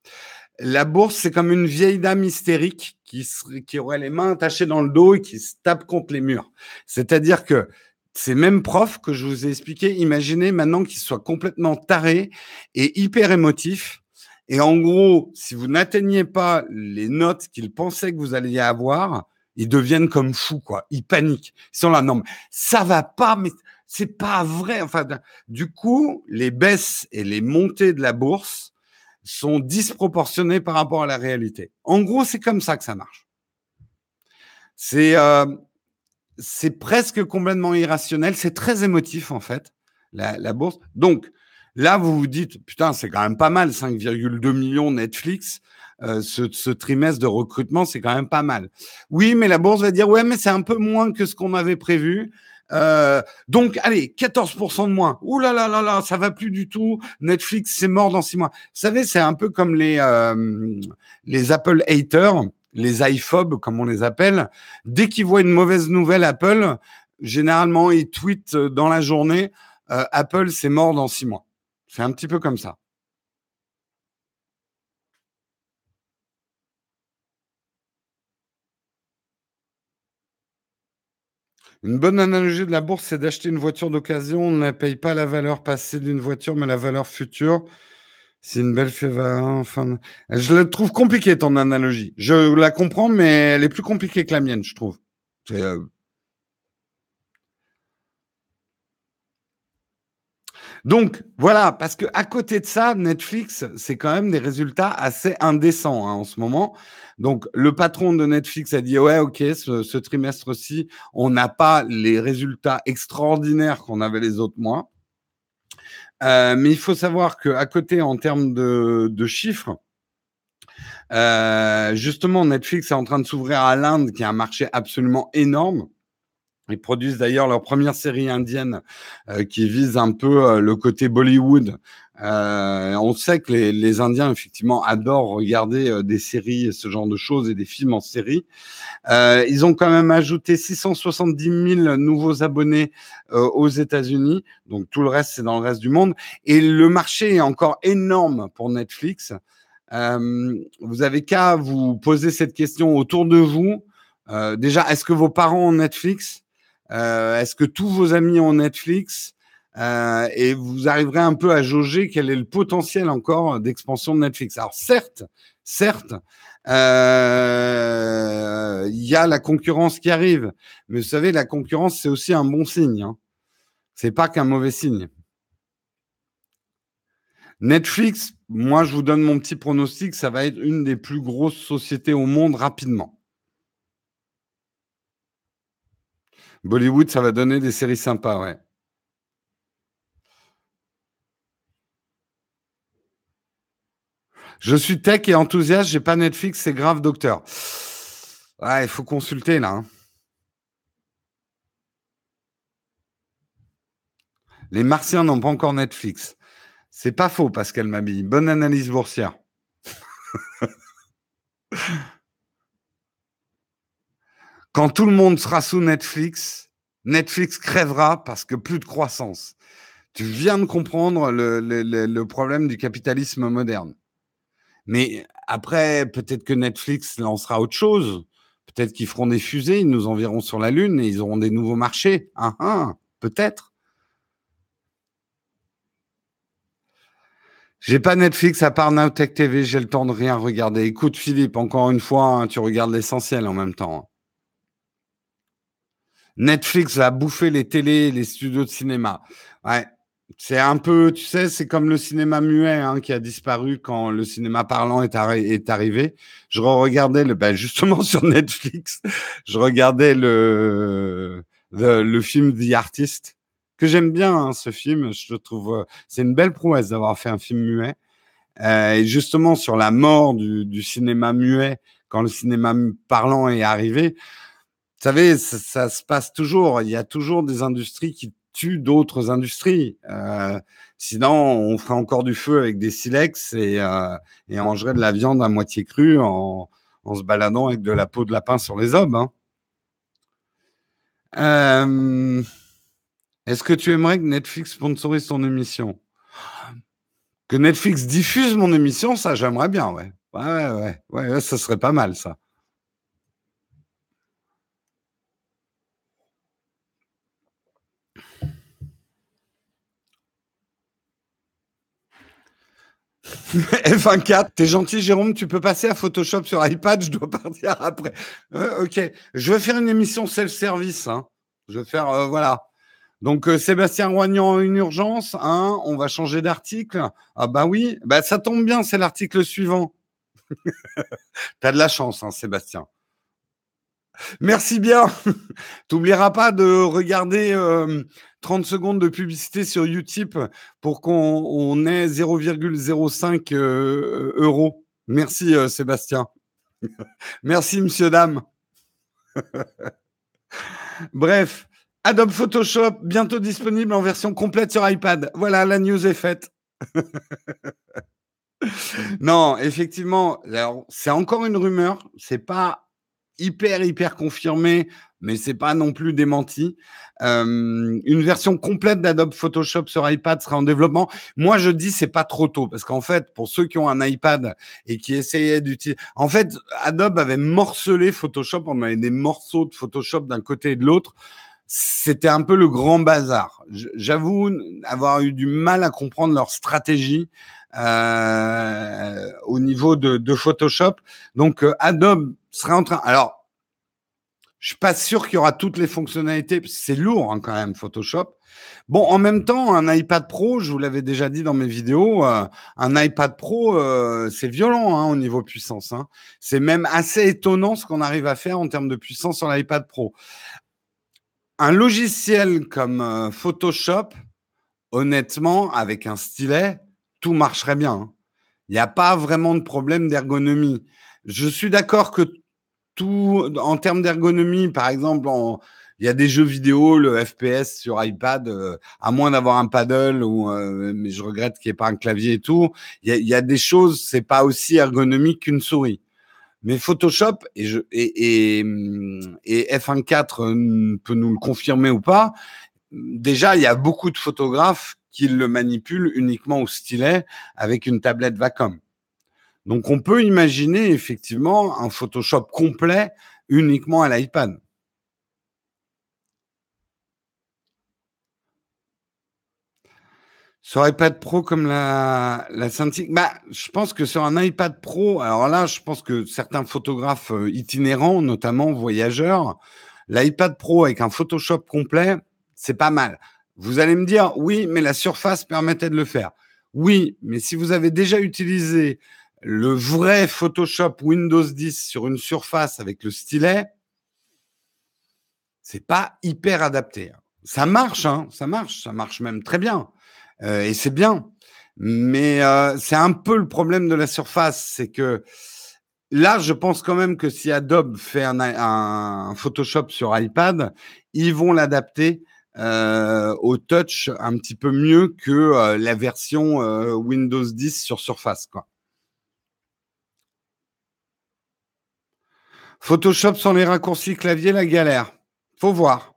La bourse, c'est comme une vieille dame hystérique qui aurait les mains attachées dans le dos et qui se tape contre les murs. C'est-à-dire que ces mêmes profs que je vous ai expliqué, imaginez maintenant qu'ils soient complètement tarés et hyper émotifs. Et en gros, si vous n'atteignez pas les notes qu'ils pensaient que vous alliez avoir, ils deviennent comme fous, quoi. Ils paniquent. Ils sont là, non, mais ça va pas, mais c'est pas vrai. Enfin, du coup, les baisses et les montées de la bourse sont disproportionnés par rapport à la réalité. En gros, c'est comme ça que ça marche. C'est presque complètement irrationnel. C'est très émotif, en fait, la bourse. Donc, là, vous vous dites, putain, c'est quand même pas mal, 5,2 millions Netflix, ce trimestre de recrutement, c'est quand même pas mal. Oui, mais la bourse va dire, ouais, mais c'est un peu moins que ce qu'on avait prévu. Donc, allez, 14% de moins. Ouh là là là là, ça va plus du tout. Netflix, c'est mort dans 6 mois. Vous savez, c'est un peu comme les Apple haters, les iPhobes, comme on les appelle. Dès qu'ils voient une mauvaise nouvelle Apple, généralement, ils tweetent dans la journée « Apple, c'est mort dans 6 mois ». C'est un petit peu comme ça. Une bonne analogie de la bourse, c'est d'acheter une voiture d'occasion. On ne paye pas la valeur passée d'une voiture, mais la valeur future. C'est une belle faveur. Enfin, je la trouve compliquée, ton analogie. Je la comprends, mais elle est plus compliquée que la mienne, je trouve. Donc, voilà, parce qu'à côté de ça, Netflix, c'est quand même des résultats assez indécents en ce moment. Donc, le patron de Netflix a dit « Ouais, ok, ce trimestre-ci, on n'a pas les résultats extraordinaires qu'on avait les autres mois. » Mais il faut savoir qu'à côté, en termes de chiffres, justement, Netflix est en train de s'ouvrir à l'Inde, qui est un marché absolument énorme. Ils produisent d'ailleurs leur première série indienne qui vise un peu le côté Bollywood. On sait que les Indiens, effectivement, adorent regarder des séries et ce genre de choses et des films en série. Ils ont quand même ajouté 670 000 nouveaux abonnés aux États-Unis. Donc, tout le reste, c'est dans le reste du monde. Et le marché est encore énorme pour Netflix. Vous n'avez qu'à vous poser cette question autour de vous. Déjà, est-ce que vos parents ont Netflix ? Est-ce que tous vos amis ont Netflix ? Et vous arriverez un peu à jauger quel est le potentiel encore d'expansion de Netflix. Alors certes, y a la concurrence qui arrive, mais vous savez, la concurrence, c'est aussi un bon signe, hein. C'est pas qu'un mauvais signe. Netflix, moi, je vous donne mon petit pronostic, ça va être une des plus grosses sociétés au monde rapidement. Bollywood, ça va donner des séries sympas, ouais. Je suis tech et enthousiaste, j'ai pas Netflix, c'est grave, docteur. Ouais, il faut consulter, là. Hein. Les Martiens n'ont pas encore Netflix. C'est pas faux, Pascal Mabille. Bonne analyse boursière. Quand tout le monde sera sous Netflix, Netflix crèvera parce que plus de croissance. Tu viens de comprendre le problème du capitalisme moderne. Mais après, peut-être que Netflix lancera autre chose. Peut-être qu'ils feront des fusées, ils nous enverront sur la Lune et ils auront des nouveaux marchés. Peut-être. J'ai pas Netflix à part Nowtech TV, j'ai le temps de rien regarder. Écoute Philippe, encore une fois, hein, tu regardes l'essentiel en même temps. Hein. Netflix a bouffé les télés et les studios de cinéma. Ouais, c'est un peu, tu sais, c'est comme le cinéma muet hein, qui a disparu quand le cinéma parlant est arrivé. Je regardais justement sur Netflix, je regardais le film The Artist, que j'aime bien hein, ce film. Je trouve, c'est une belle prouesse d'avoir fait un film muet. Et justement, sur la mort du cinéma muet, quand le cinéma parlant est arrivé, vous savez, ça se passe toujours. Il y a toujours des industries qui tuent d'autres industries. Sinon, on ferait encore du feu avec des silex et on mangerait de la viande à moitié crue en se baladant avec de la peau de lapin sur les hommes. Hein. Est-ce que tu aimerais que Netflix sponsorise ton émission ? Que Netflix diffuse mon émission, ça, j'aimerais bien, ouais. Ouais, ça serait pas mal, ça. F24, t'es gentil Jérôme, tu peux passer à Photoshop sur iPad, je dois partir après. Ok, je vais faire une émission self-service. Hein. Je vais faire, voilà. Donc, Sébastien Roignan, une urgence, hein, on va changer d'article. Ah bah oui, bah ça tombe bien, c'est l'article suivant. T'as de la chance, hein, Sébastien. Merci bien. T'oublieras pas de regarder 30 secondes de publicité sur uTip pour qu'on ait 0,05 euros. Merci Sébastien. Merci monsieur, dame. Bref, Adobe Photoshop, bientôt disponible en version complète sur iPad. Voilà, la news est faite. Non, effectivement, alors, c'est encore une rumeur. C'est pas hyper confirmé, mais c'est pas non plus démenti. Une version complète d'Adobe Photoshop sur iPad sera en développement. Moi, je dis c'est pas trop tôt parce qu'en fait, pour ceux qui ont un iPad et qui essayaient d'utiliser, en fait, Adobe avait morcelé Photoshop. On avait des morceaux de Photoshop d'un côté et de l'autre. C'était un peu le grand bazar. J'avoue avoir eu du mal à comprendre leur stratégie au niveau de Photoshop. Donc, Adobe serait en train... Alors, je suis pas sûr qu'il y aura toutes les fonctionnalités. C'est lourd hein, quand même, Photoshop. Bon, en même temps, un iPad Pro, je vous l'avais déjà dit dans mes vidéos, un iPad Pro, c'est violent hein, au niveau puissance. Hein. C'est même assez étonnant ce qu'on arrive à faire en termes de puissance sur l'iPad Pro. Un logiciel comme Photoshop, honnêtement, avec un stylet, tout marcherait bien. Il n'y a pas vraiment de problème d'ergonomie. Je suis d'accord que tout, en termes d'ergonomie, par exemple, il y a des jeux vidéo, le FPS sur iPad, à moins d'avoir un paddle, mais je regrette qu'il n'y ait pas un clavier et tout. Il y a des choses, c'est pas aussi ergonomique qu'une souris. Mais Photoshop, et F1.4 peut nous le confirmer ou pas, déjà, il y a beaucoup de photographes qui le manipulent uniquement au stylet avec une tablette Wacom. Donc, on peut imaginer effectivement un Photoshop complet uniquement à l'iPad. Sur iPad Pro comme la Cintiq, je pense que sur un iPad Pro, alors là, je pense que certains photographes itinérants, notamment voyageurs, l'iPad Pro avec un Photoshop complet, c'est pas mal. Vous allez me dire, oui, mais la surface permettait de le faire. Oui, mais si vous avez déjà utilisé le vrai Photoshop Windows 10 sur une surface avec le stylet, c'est pas hyper adapté. Ça marche, hein, ça marche même très bien. Et c'est bien. Mais c'est un peu le problème de la surface. C'est que là, je pense quand même que si Adobe fait un Photoshop sur iPad, ils vont l'adapter au touch un petit peu mieux que la version Windows 10 sur Surface, quoi. Photoshop sans les raccourcis clavier, la galère. Faut voir.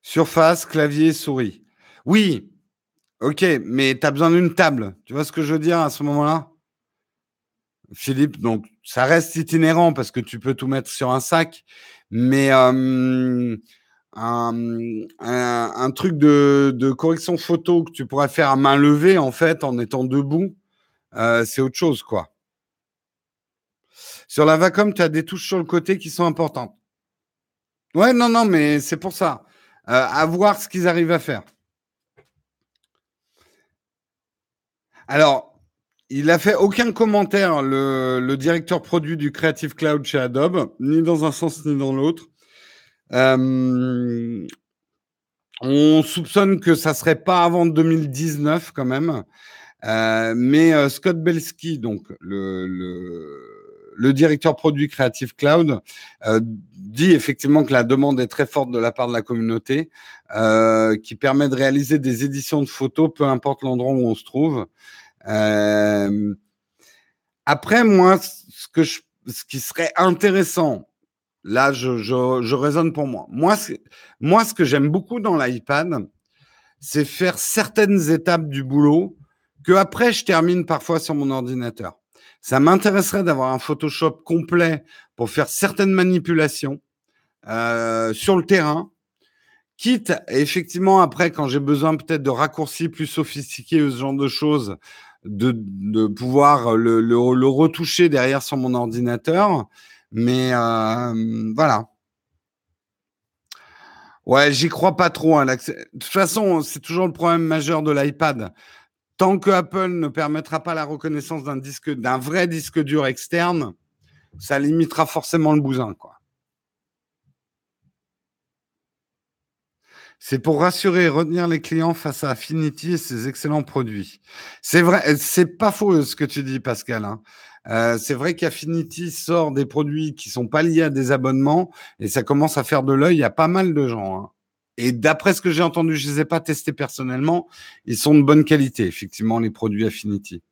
Surface, clavier, souris. Oui, ok, mais tu as besoin d'une table. Tu vois ce que je veux dire à ce moment-là ? Philippe, donc ça reste itinérant parce que tu peux tout mettre sur un sac, mais un truc de correction photo que tu pourrais faire à main levée en fait en étant debout, c'est autre chose quoi. Sur la Wacom, tu as des touches sur le côté qui sont importantes. Ouais, non, mais c'est pour ça. À voir ce qu'ils arrivent à faire. Alors, il n'a fait aucun commentaire, le directeur produit du Creative Cloud chez Adobe, ni dans un sens ni dans l'autre. On soupçonne que ça ne serait pas avant 2019 quand même. Mais Scott Belsky, donc le directeur produit Creative Cloud, dit effectivement que la demande est très forte de la part de la communauté, qui permet de réaliser des éditions de photos, peu importe l'endroit où on se trouve. Après, moi, ce qui serait intéressant, là, je raisonne pour moi. Moi, ce que j'aime beaucoup dans l'iPad, c'est faire certaines étapes du boulot que après, je termine parfois sur mon ordinateur. Ça m'intéresserait d'avoir un Photoshop complet pour faire certaines manipulations sur le terrain. Quitte, effectivement, après, quand j'ai besoin peut-être de raccourcis plus sophistiqués, ce genre de choses, de pouvoir le retoucher derrière sur mon ordinateur. Mais voilà. Ouais, j'y crois pas trop. Hein, de toute façon, c'est toujours le problème majeur de l'iPad. Tant que Apple ne permettra pas la reconnaissance d'un vrai disque dur externe, ça limitera forcément le bousin, quoi. C'est pour rassurer et retenir les clients face à Affinity et ses excellents produits. C'est vrai, c'est pas faux ce que tu dis, Pascal. Hein. C'est vrai qu'Affinity sort des produits qui sont pas liés à des abonnements et ça commence à faire de l'œil à pas mal de gens. Hein. Et d'après ce que j'ai entendu, je les ai pas testés personnellement, ils sont de bonne qualité, effectivement, les produits Affinity.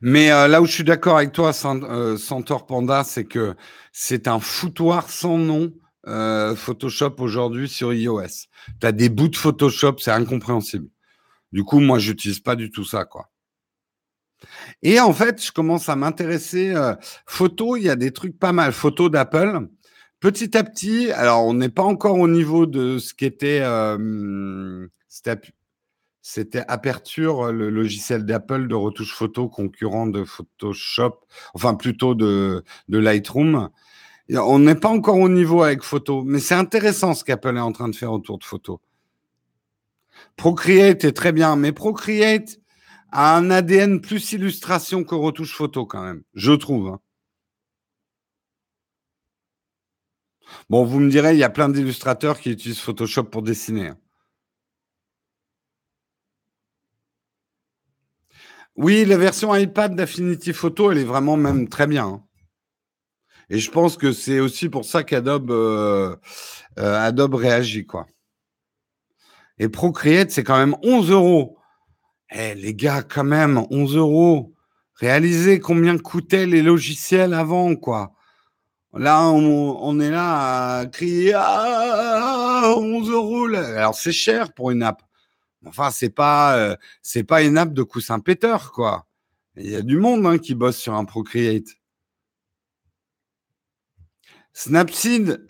Mais là où je suis d'accord avec toi, Centaure Panda, c'est que c'est un foutoir sans nom Photoshop aujourd'hui sur iOS. Tu as des bouts de Photoshop, c'est incompréhensible. Du coup, moi, je n'utilise pas du tout ça, quoi. Et en fait, je commence à m'intéresser. Photos, il y a des trucs pas mal. Photos d'Apple, petit à petit, alors on n'est pas encore au niveau de ce qu'était... C'était Aperture, le logiciel d'Apple de retouche photo concurrent de Photoshop, enfin plutôt de Lightroom. On n'est pas encore au niveau avec photo, mais c'est intéressant ce qu'Apple est en train de faire autour de photo. Procreate est très bien, mais Procreate a un ADN plus illustration que retouche photo quand même, je trouve. Bon, vous me direz, il y a plein d'illustrateurs qui utilisent Photoshop pour dessiner. Oui, la version iPad d'Affinity Photo, elle est vraiment même très bien. Et je pense que c'est aussi pour ça qu'Adobe Adobe réagit, quoi. Et Procreate, c'est quand même 11 €. Eh, les gars, quand même, 11 €. Réalisez combien coûtaient les logiciels avant, quoi. Là, on est là à crier « Ah, 11 €. » Alors, c'est cher pour une app. Enfin, c'est pas une app de coussin péteur, quoi. Il y a du monde qui bosse sur un Procreate. Snapseed,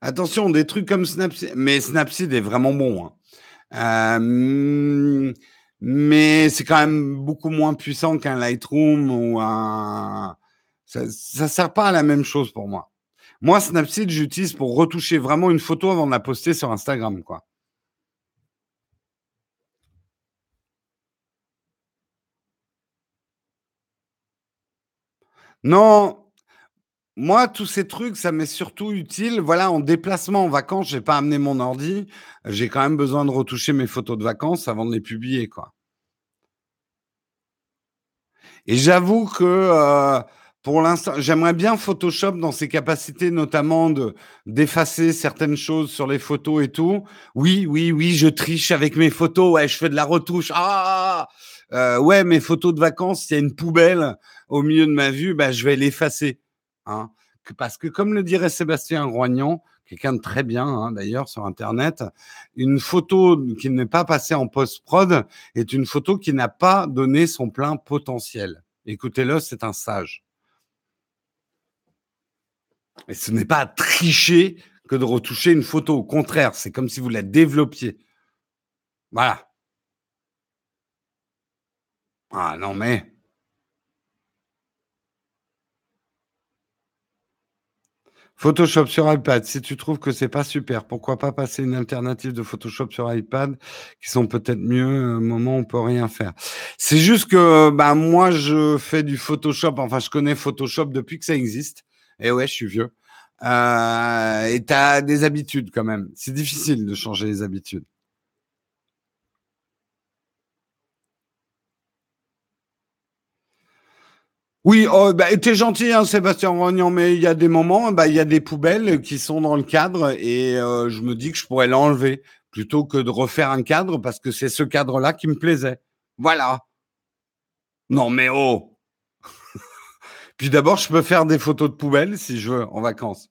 attention, des trucs comme Snapseed. Mais Snapseed est vraiment bon. Mais c'est quand même beaucoup moins puissant qu'un Lightroom ou un... Ça sert pas à la même chose pour moi. Moi, Snapseed, j'utilise pour retoucher vraiment une photo avant de la poster sur Instagram, quoi. Non, moi, tous ces trucs, ça m'est surtout utile. Voilà, en déplacement, en vacances, je n'ai pas amené mon ordi. J'ai quand même besoin de retoucher mes photos de vacances avant de les publier, quoi. Et j'avoue que... pour l'instant, j'aimerais bien Photoshop dans ses capacités, notamment d'effacer certaines choses sur les photos et tout. Oui, je triche avec mes photos. Ouais, je fais de la retouche. Ouais, mes photos de vacances, il y a une poubelle au milieu de ma vue, bah, je vais l'effacer. Parce que, comme le dirait Sébastien Roignan, quelqu'un de très bien d'ailleurs sur Internet, une photo qui n'est pas passée en post-prod est une photo qui n'a pas donné son plein potentiel. Écoutez-le, c'est un sage. Et ce n'est pas tricher que de retoucher une photo. Au contraire, c'est comme si vous la développiez. Voilà. Ah non, mais... Photoshop sur iPad, si tu trouves que ce n'est pas super, pourquoi pas passer une alternative de Photoshop sur iPad qui sont peut-être mieux au moment où on ne peut rien faire. C'est juste que moi, je fais du Photoshop. Enfin, je connais Photoshop depuis que ça existe. Et ouais, je suis vieux. Et tu as des habitudes quand même. C'est difficile de changer les habitudes. Oui, t'es gentil, Sébastien Rognan, mais il y a des moments, il y a des poubelles qui sont dans le cadre et je me dis que je pourrais l'enlever plutôt que de refaire un cadre parce que c'est ce cadre-là qui me plaisait. Voilà. Non, mais oh! Puis d'abord, je peux faire des photos de poubelle si je veux en vacances.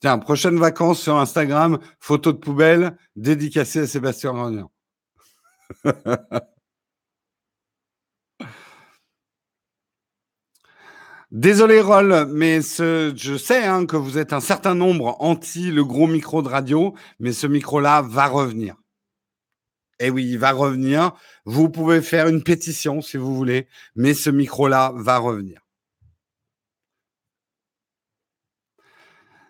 Tiens, prochaines vacances sur Instagram, photos de poubelle dédicacées à Sébastien Rognan. Désolé, Roll, mais je sais que vous êtes un certain nombre anti le gros micro de radio, mais ce micro-là va revenir. Eh oui, il va revenir. Vous pouvez faire une pétition si vous voulez, mais ce micro-là va revenir.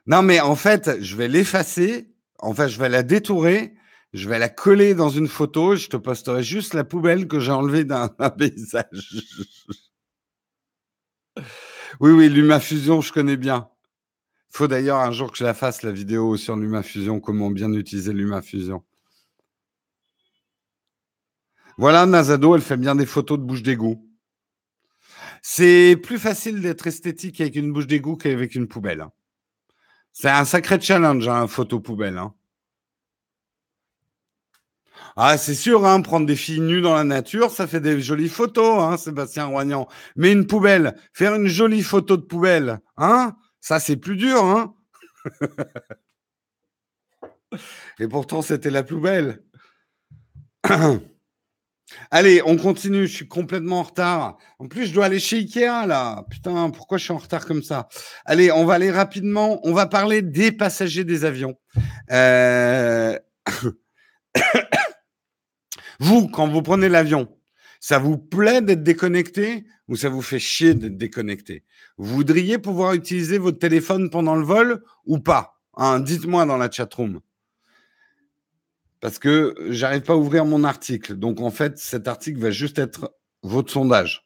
Non, mais en fait, je vais l'effacer. Enfin, je vais la détourer. Je vais la coller dans une photo. Je te posterai juste la poubelle que j'ai enlevée d'un paysage. Oui, LumaFusion, je connais bien. Il faut d'ailleurs un jour que je la fasse, la vidéo sur LumaFusion, comment bien utiliser LumaFusion. Voilà, Nazado, elle fait bien des photos de bouche d'égout. C'est plus facile d'être esthétique avec une bouche d'égout qu'avec une poubelle. C'est un sacré challenge, photo poubelle. Ah, c'est sûr, prendre des filles nues dans la nature, ça fait des jolies photos, Sébastien Roignan. Mais une poubelle, faire une jolie photo de poubelle, ça, c'est plus dur, Et pourtant, c'était la poubelle. Allez, on continue, je suis complètement en retard. En plus, je dois aller chez Ikea, là. Putain, pourquoi je suis en retard comme ça? Allez, on va aller rapidement. On va parler des passagers des avions. Vous, quand vous prenez l'avion, ça vous plaît d'être déconnecté ou ça vous fait chier d'être déconnecté? Vous voudriez pouvoir utiliser votre téléphone pendant le vol ou pas? Dites-moi dans la chatroom. parce que j'arrive pas à ouvrir mon article. Donc, en fait, cet article va juste être votre sondage.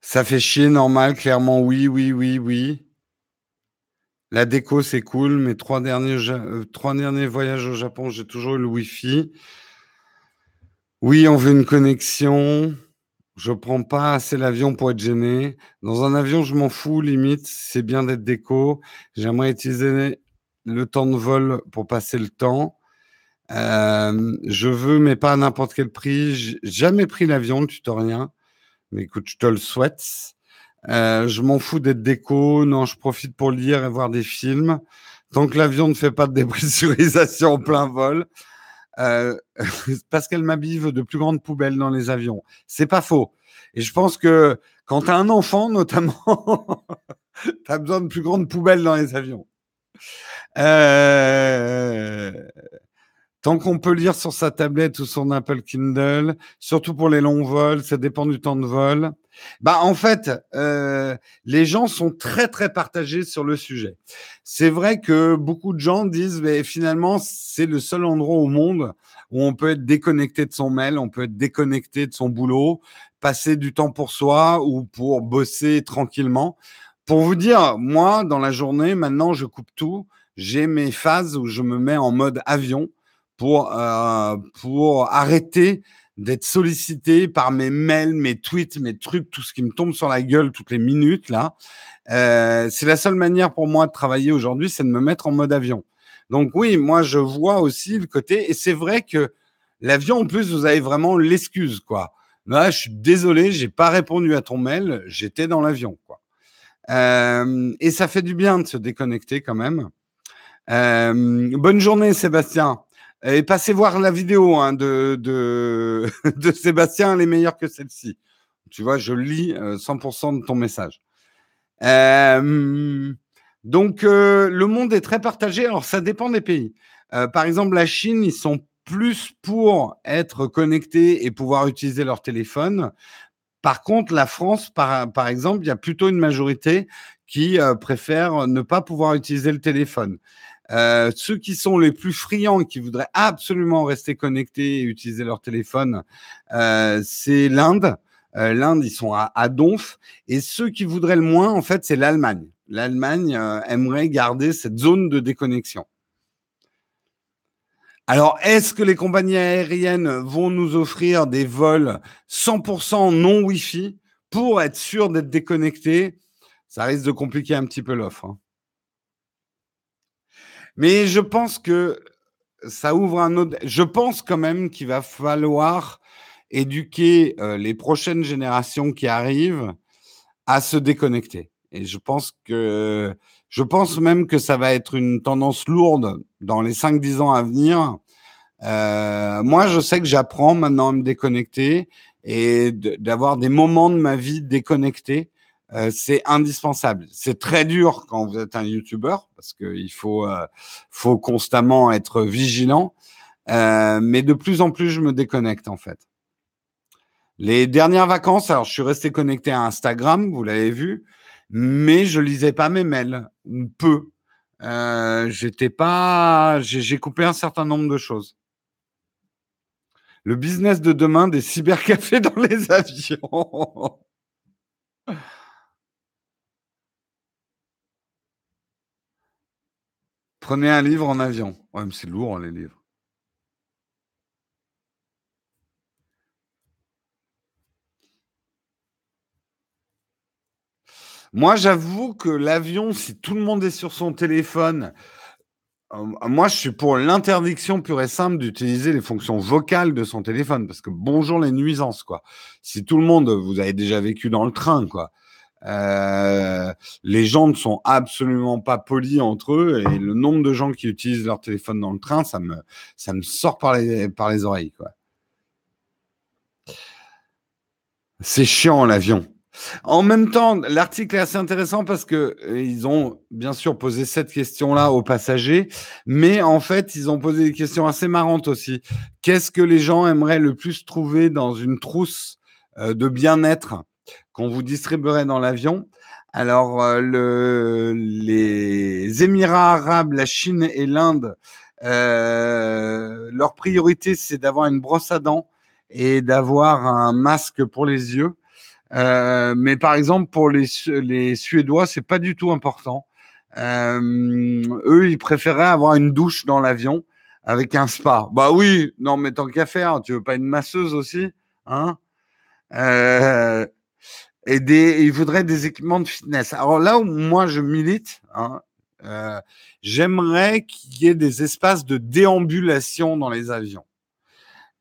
Ça fait chier, normal, clairement, oui. La déco, c'est cool, mais trois derniers voyages au Japon, j'ai toujours eu le Wi-Fi. Oui, on veut une connexion. Je ne prends pas assez l'avion pour être gêné. Dans un avion, je m'en fous, limite. C'est bien d'être déco. J'aimerais utiliser le temps de vol pour passer le temps. Je veux, mais pas à n'importe quel prix. J'ai jamais pris l'avion, le tutorien. Mais écoute, je te le souhaite. Je m'en fous d'être déco. Non, je profite pour lire et voir des films. Tant que l'avion ne fait pas de dépressurisation en plein vol. Pascal Mabille veut de plus grandes poubelles dans les avions. C'est pas faux. Et je pense que quand tu as un enfant, notamment, tu as besoin de plus grandes poubelles dans les avions. Tant qu'on peut lire sur sa tablette ou son Apple Kindle, surtout pour les longs vols, ça dépend du temps de vol. Bah, en fait, les gens sont très, très partagés sur le sujet. C'est vrai que beaucoup de gens disent, mais finalement, c'est le seul endroit au monde où on peut être déconnecté de son mail, on peut être déconnecté de son boulot, passer du temps pour soi ou pour bosser tranquillement. Pour vous dire, moi, dans la journée, maintenant, je coupe tout. J'ai mes phases où je me mets en mode avion pour arrêter d'être sollicité par mes mails, mes tweets, mes trucs, tout ce qui me tombe sur la gueule toutes les minutes, là. C'est la seule manière pour moi de travailler aujourd'hui, c'est de me mettre en mode avion. Donc oui, moi, je vois aussi le côté, et c'est vrai que l'avion, en plus, vous avez vraiment l'excuse, quoi. Là, je suis désolé, j'ai pas répondu à ton mail, j'étais dans l'avion, quoi. Et ça fait du bien de se déconnecter, quand même. Bonne journée, Sébastien. Et passez voir la vidéo de Sébastien, elle est meilleure que celle-ci. Tu vois, je lis 100% de ton message. Donc, le monde est très partagé. Alors, ça dépend des pays. Par exemple, la Chine, ils sont plus pour être connectés et pouvoir utiliser leur téléphone. Par contre, la France, par exemple, il y a plutôt une majorité qui préfère ne pas pouvoir utiliser le téléphone. Ceux qui sont les plus friands et qui voudraient absolument rester connectés et utiliser leur téléphone, c'est l'Inde. L'Inde, ils sont à donf. Et ceux qui voudraient le moins, en fait, c'est l'Allemagne. L'Allemagne aimerait garder cette zone de déconnexion. Alors, est-ce que les compagnies aériennes vont nous offrir des vols 100% non Wi-Fi pour être sûr d'être déconnectés? Ça risque de compliquer un petit peu l'offre, hein. Mais je pense que ça ouvre un autre... Je pense quand même qu'il va falloir éduquer les prochaines générations qui arrivent à se déconnecter. Et je pense même que ça va être une tendance lourde dans les 5-10 ans à venir. Moi, je sais que j'apprends maintenant à me déconnecter et d'avoir des moments de ma vie déconnectés. C'est indispensable. C'est très dur quand vous êtes un YouTuber parce qu'il faut constamment être vigilant. Mais de plus en plus, je me déconnecte en fait. Les dernières vacances, alors je suis resté connecté à Instagram, vous l'avez vu, mais je lisais pas mes mails ou peu. J'ai coupé un certain nombre de choses. Le business de demain des cybercafés dans les avions. Prenez un livre en avion. Ouais, mais c'est lourd, les livres. Moi, j'avoue que l'avion, si tout le monde est sur son téléphone, moi, je suis pour l'interdiction pure et simple d'utiliser les fonctions vocales de son téléphone, parce que bonjour les nuisances, quoi. Si tout le monde, vous avez déjà vécu dans le train, quoi. Les gens ne sont absolument pas polis entre eux et le nombre de gens qui utilisent leur téléphone dans le train, ça me sort par les oreilles, quoi. C'est chiant, l'avion. En même temps, l'article est assez intéressant parce que ils ont bien sûr posé cette question-là aux passagers, mais en fait, ils ont posé des questions assez marrantes aussi. Qu'est-ce que les gens aimeraient le plus trouver dans une trousse de bien-être qu'on vous distribuerait dans l'avion? Alors, les Émirats arabes, la Chine et l'Inde, leur priorité, c'est d'avoir une brosse à dents et d'avoir un masque pour les yeux. Mais par exemple, pour les Suédois, c'est pas du tout important. Eux, ils préféraient avoir une douche dans l'avion avec un spa. Bah oui, non, mais tant qu'à faire, tu veux pas une masseuse aussi, hein? Il faudrait des équipements de fitness. Alors là où moi je milite, hein, j'aimerais qu'il y ait des espaces de déambulation dans les avions.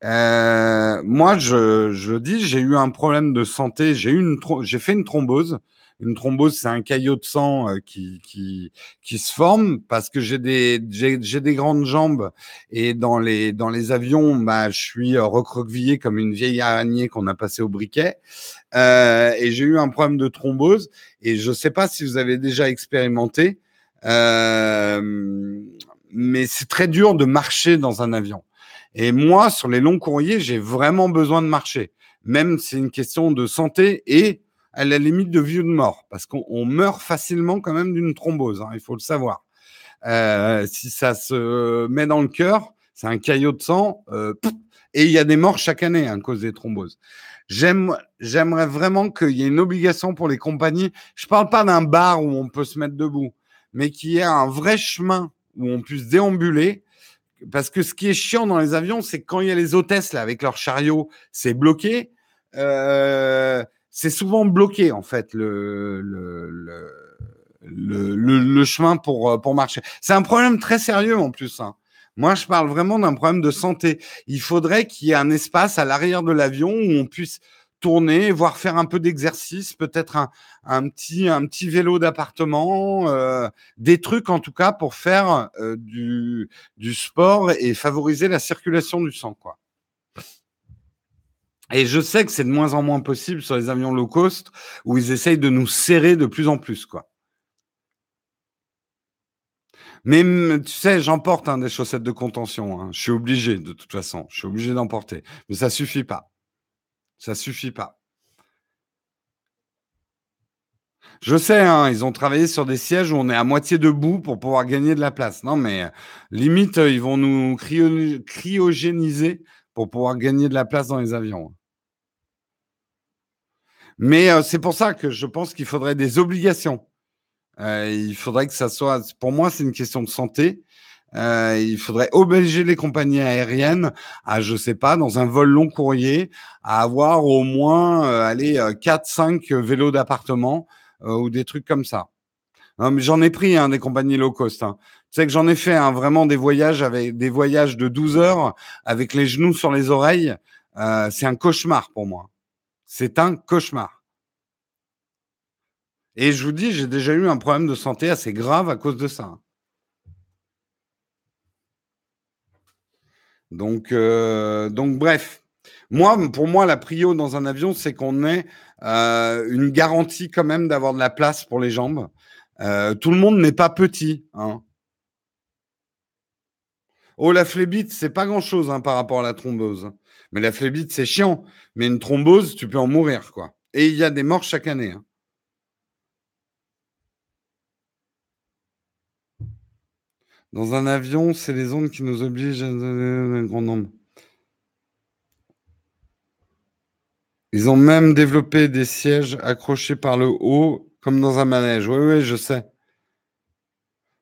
Moi, je dis, j'ai eu un problème de santé. J'ai fait une thrombose. Une thrombose, c'est un caillot de sang qui se forme parce que j'ai des grandes jambes et dans les avions, bah, je suis recroquevillé comme une vieille araignée qu'on a passée au briquet. Et j'ai eu un problème de thrombose et je sais pas si vous avez déjà expérimenté, mais c'est très dur de marcher dans un avion. Et moi, sur les longs courriers, j'ai vraiment besoin de marcher. Même c'est une question de santé et à la limite de vie ou de mort, parce qu'on meurt facilement quand même d'une thrombose, hein, il faut le savoir. Si ça se met dans le cœur, c'est un caillot de sang, et il y a des morts chaque année, hein, à cause des thromboses. J'aimerais vraiment qu'il y ait une obligation pour les compagnies. Je parle pas d'un bar où on peut se mettre debout, mais qu'il y ait un vrai chemin où on puisse déambuler. Parce que ce qui est chiant dans les avions, c'est que quand il y a les hôtesses là avec leurs chariots, c'est bloqué. C'est souvent bloqué en fait le chemin pour marcher. C'est un problème très sérieux en plus, hein. Moi, je parle vraiment d'un problème de santé. Il faudrait qu'il y ait un espace à l'arrière de l'avion où on puisse tourner, voire faire un peu d'exercice, peut-être un petit vélo d'appartement, des trucs en tout cas pour faire du sport et favoriser la circulation du sang, quoi. Et je sais que c'est de moins en moins possible sur les avions low cost où ils essayent de nous serrer de plus en plus, quoi. Mais tu sais, j'emporte, hein, des chaussettes de contention, hein. Je suis obligé de toute façon, je suis obligé d'emporter, mais ça suffit pas. Ça suffit pas. Je sais, hein, ils ont travaillé sur des sièges où on est à moitié debout pour pouvoir gagner de la place. Non, mais limite, ils vont nous cryogéniser pour pouvoir gagner de la place dans les avions. Mais c'est pour ça que je pense qu'il faudrait des obligations. Il faudrait que ça soit... Pour moi, c'est une question de santé. Il faudrait obliger les compagnies aériennes à, je sais pas, dans un vol long courrier, à avoir au moins 4-5 vélos d'appartement ou des trucs comme ça. Non, mais j'en ai pris, hein, des compagnies low cost, hein. Tu sais que j'en ai fait, hein, vraiment des voyages de 12 heures avec les genoux sur les oreilles. C'est un cauchemar pour moi. C'est un cauchemar. Et je vous dis, j'ai déjà eu un problème de santé assez grave à cause de ça. Donc bref. Pour moi, la prio dans un avion, c'est qu'on ait une garantie quand même d'avoir de la place pour les jambes. Tout le monde n'est pas petit, hein. Oh, la phlébite, c'est pas grand-chose, hein, par rapport à la thrombose. Mais la phlébite, c'est chiant. Mais une thrombose, tu peux en mourir, quoi. Et il y a des morts chaque année, hein. Dans un avion, c'est les ondes qui nous obligent à un grand nombre. Ils ont même développé des sièges accrochés par le haut, comme dans un manège. Oui, oui, je sais.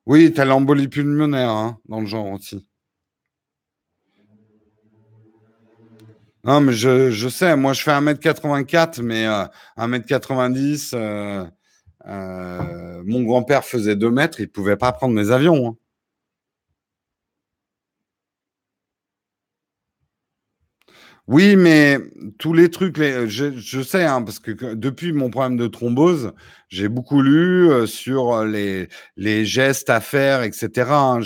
Oui, tu as l'embolie pulmonaire, hein, dans le genre aussi. Non, mais je sais. Moi, je fais 1m84, mais 1m90, mon grand-père faisait 2 mètres, il ne pouvait pas prendre mes avions, hein. Oui, mais tous les trucs, je sais, hein, parce que depuis mon problème de thrombose, j'ai beaucoup lu sur les gestes à faire, etc., hein.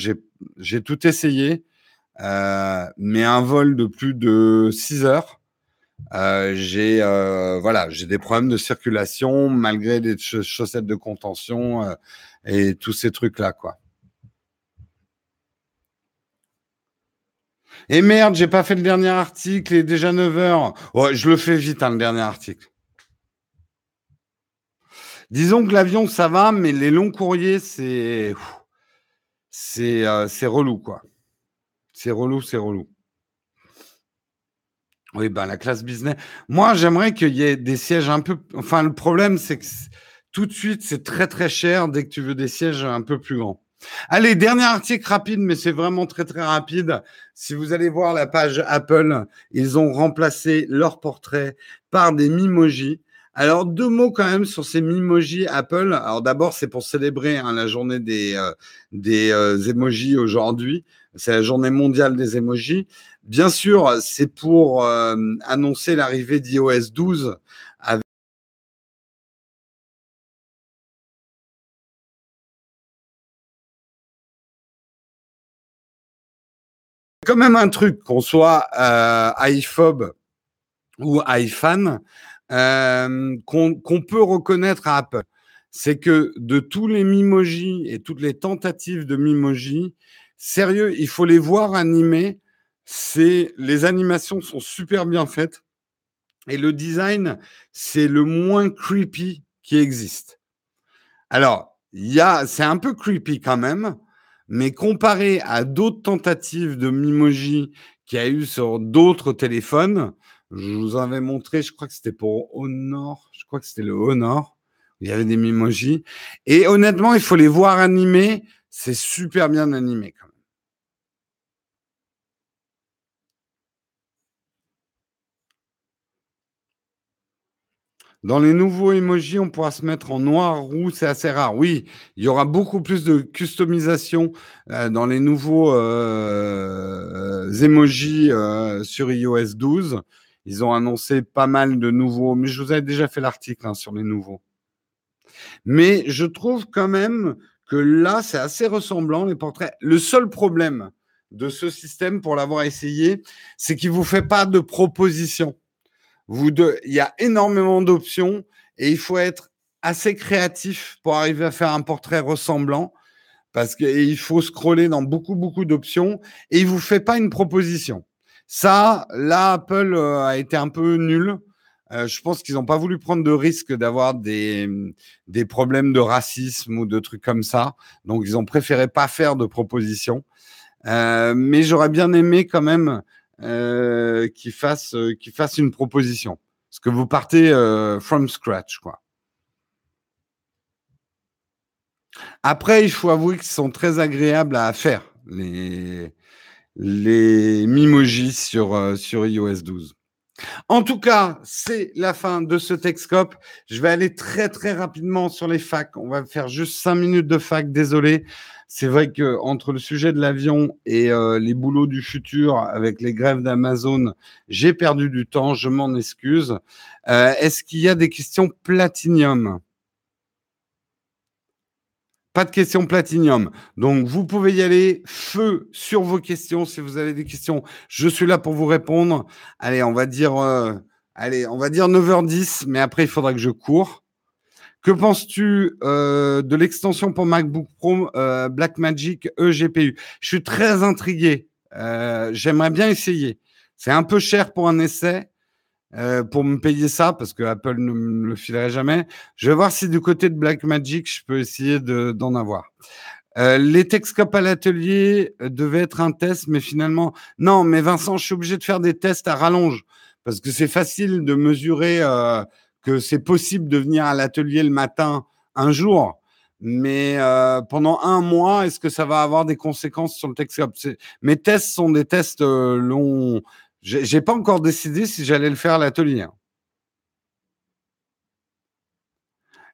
J'ai tout essayé, mais un vol de plus de 6 heures, j'ai des problèmes de circulation malgré des chaussettes de contention et tous ces trucs-là, quoi. Et merde, j'ai pas fait le dernier article, il est déjà 9h. Oh, je le fais vite, hein, le dernier article. Disons que l'avion, ça va, mais les longs courriers, c'est relou, quoi. C'est relou. Oui, ben la classe business. Moi, j'aimerais qu'il y ait des sièges un peu... Enfin, le problème, c'est que tout de suite, c'est très, très cher dès que tu veux des sièges un peu plus grands. Allez, dernier article rapide, mais c'est vraiment très, très rapide. Si vous allez voir la page Apple, ils ont remplacé leur portrait par des Memoji. Alors, deux mots quand même sur ces Memoji Apple. Alors, d'abord, c'est pour célébrer la journée des emojis aujourd'hui. C'est la journée mondiale des emojis. Bien sûr, c'est pour annoncer l'arrivée d'iOS 12 avec quand même un truc, qu'on soit iPhobe ou iFan, qu'on peut reconnaître à Apple. C'est que de tous les Memoji et toutes les tentatives de Memoji, sérieux, il faut les voir animés. Les animations sont super bien faites et le design, c'est le moins creepy qui existe. Alors, c'est un peu creepy quand même, mais comparé à d'autres tentatives de Memoji qu'il y a eu sur d'autres téléphones, je vous avais montré, je crois que c'était pour Honor, je crois que c'était le Honor, il y avait des Memoji. Et honnêtement, il faut les voir animés, c'est super bien animé quand même. Dans les nouveaux emojis, on pourra se mettre en noir, roux, c'est assez rare. Oui, il y aura beaucoup plus de customisation dans les nouveaux emojis sur iOS 12. Ils ont annoncé pas mal de nouveaux, mais je vous avais déjà fait l'article sur les nouveaux. Mais je trouve quand même que là, c'est assez ressemblant, les portraits. Le seul problème de ce système, pour l'avoir essayé, c'est qu'il ne vous fait pas de proposition. Il y a énormément d'options et il faut être assez créatif pour arriver à faire un portrait ressemblant parce qu'il faut scroller dans beaucoup, beaucoup d'options et il ne vous fait pas une proposition. Ça, là, Apple a été un peu nul. Je pense qu'ils n'ont pas voulu prendre de risque d'avoir des problèmes de racisme ou de trucs comme ça. Donc, ils ont préféré pas faire de proposition. Mais j'aurais bien aimé quand même... Qui fasse une proposition. Parce que vous partez from scratch, quoi. Après, il faut avouer qu'ils sont très agréables à faire, les Memoji sur iOS 12. En tout cas, c'est la fin de ce Techscope. Je vais aller très, très rapidement sur les facs. On va faire juste 5 minutes de fac, désolé. C'est vrai qu'entre le sujet de l'avion et les boulots du futur avec les grèves d'Amazon, j'ai perdu du temps, je m'en excuse. Est-ce qu'il y a des questions platinium ? Pas de questions platinium. Donc, vous pouvez y aller. Feu sur vos questions. Si vous avez des questions, je suis là pour vous répondre. Allez, on va dire 9h10, mais après, il faudra que je cours. Que penses-tu de l'extension pour MacBook Pro Blackmagic eGPU ? Je suis très intrigué. J'aimerais bien essayer. C'est un peu cher pour un essai, pour me payer ça, parce que Apple ne me le filerait jamais. Je vais voir si du côté de Blackmagic, je peux essayer d'en avoir. Les Techscopes à l'atelier devaient être un test, mais finalement... Non, mais Vincent, je suis obligé de faire des tests à rallonge, parce que c'est facile de mesurer... que c'est possible de venir à l'atelier le matin un jour, mais pendant un mois, est-ce que ça va avoir des conséquences sur le Techscope ? Mes tests sont des tests longs. Je n'ai pas encore décidé si j'allais le faire à l'atelier.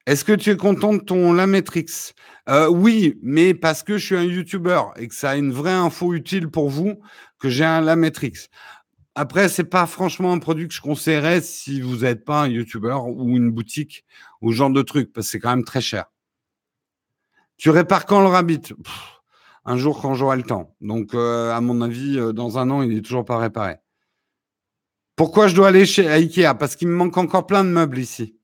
Est-ce que tu es content de ton Lamatrix ? Oui, mais parce que je suis un YouTuber et que ça a une vraie info utile pour vous que j'ai un Lamatrix. Après, c'est pas franchement un produit que je conseillerais si vous n'êtes pas un youtubeur ou une boutique ou ce genre de truc, parce que c'est quand même très cher. Tu répares quand le Rabbit ? Un jour quand j'aurai le temps. Donc, à mon avis, dans un an, il n'est toujours pas réparé. Pourquoi je dois aller chez Ikea ? Parce qu'il me manque encore plein de meubles ici.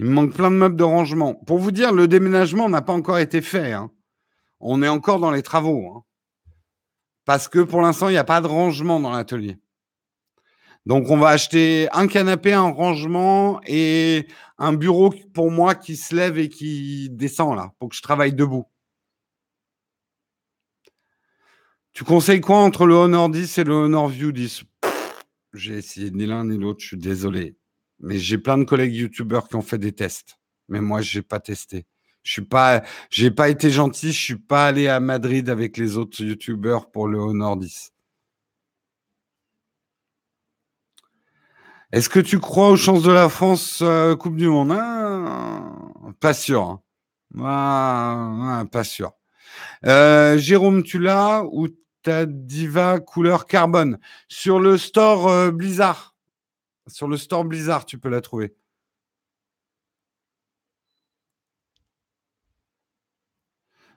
Il me manque plein de meubles de rangement. Pour vous dire, le déménagement n'a pas encore été fait. Hein. On est encore dans les travaux. Hein. Parce que pour l'instant, il n'y a pas de rangement dans l'atelier. Donc, on va acheter un canapé, un rangement et un bureau pour moi qui se lève et qui descend là, pour que je travaille debout. Tu conseilles quoi entre le Honor 10 et le Honor View 10 ? J'ai essayé ni l'un ni l'autre, je suis désolé. Mais j'ai plein de collègues youtubeurs qui ont fait des tests. Mais moi, je n'ai pas testé. Je n'ai pas été gentil, je ne suis pas allé à Madrid avec les autres youtubeurs pour le Honor 10. Est-ce que tu crois aux chances de la France Coupe du Monde ? Pas sûr. Hein. Pas sûr. Jérôme, tu l'as ou ta diva couleur carbone ? Sur le store Blizzard. Sur le store Blizzard, tu peux la trouver.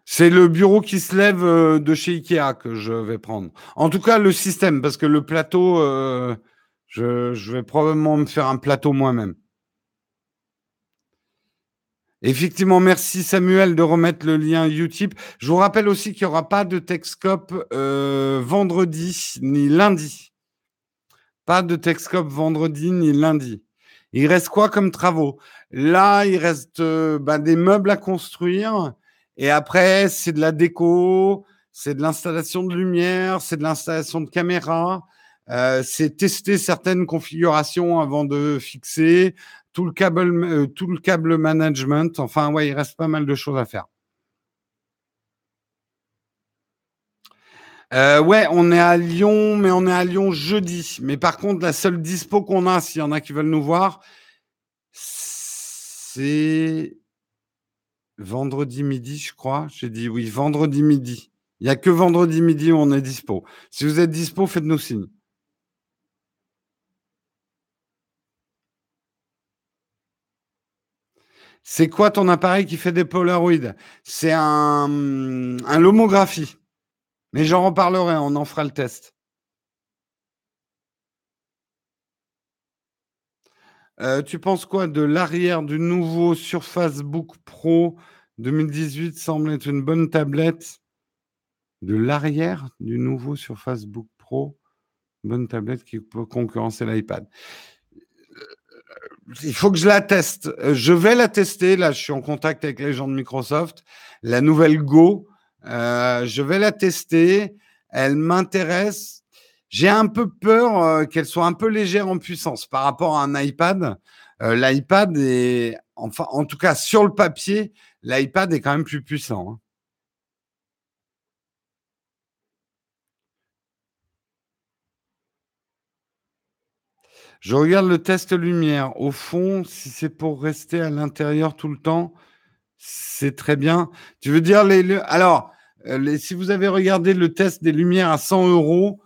C'est le bureau qui se lève de chez Ikea que je vais prendre. En tout cas, le système, parce que le plateau... Je vais probablement me faire un plateau moi-même. Effectivement, merci Samuel de remettre le lien uTip. Je vous rappelle aussi qu'il n'y aura pas de Techscope vendredi ni lundi. Pas de Techscope vendredi ni lundi. Il reste quoi comme travaux ? Là, il reste des meubles à construire. Et après, c'est de la déco, c'est de l'installation de lumière, c'est de l'installation de caméras. C'est tester certaines configurations avant de fixer tout le câble management. Enfin, ouais, il reste pas mal de choses à faire. On est à Lyon, mais on est à Lyon jeudi. Mais par contre, la seule dispo qu'on a, s'il y en a qui veulent nous voir, c'est vendredi midi, je crois. J'ai dit oui, vendredi midi. Il n'y a que vendredi midi où on est dispo. Si vous êtes dispo, faites-nous signe. C'est quoi ton appareil qui fait des Polaroids ? C'est un lomographie. Mais j'en reparlerai, on en fera le test. Tu penses quoi de l'arrière du nouveau Surface Book Pro 2018 ? Semble être une bonne tablette. De l'arrière du nouveau Surface Book Pro, bonne tablette qui peut concurrencer l'iPad. Il faut que je la teste. Je vais la tester. Là, je suis en contact avec les gens de Microsoft. La nouvelle Go, je vais la tester. Elle m'intéresse. J'ai un peu peur qu'elle soit un peu légère en puissance par rapport à un iPad. L'iPad est, enfin, en tout cas, sur le papier, l'iPad est quand même plus puissant. Hein. Je regarde le test lumière. Au fond, si c'est pour rester à l'intérieur tout le temps, c'est très bien. Tu veux dire, si vous avez regardé le test des lumières à 100 €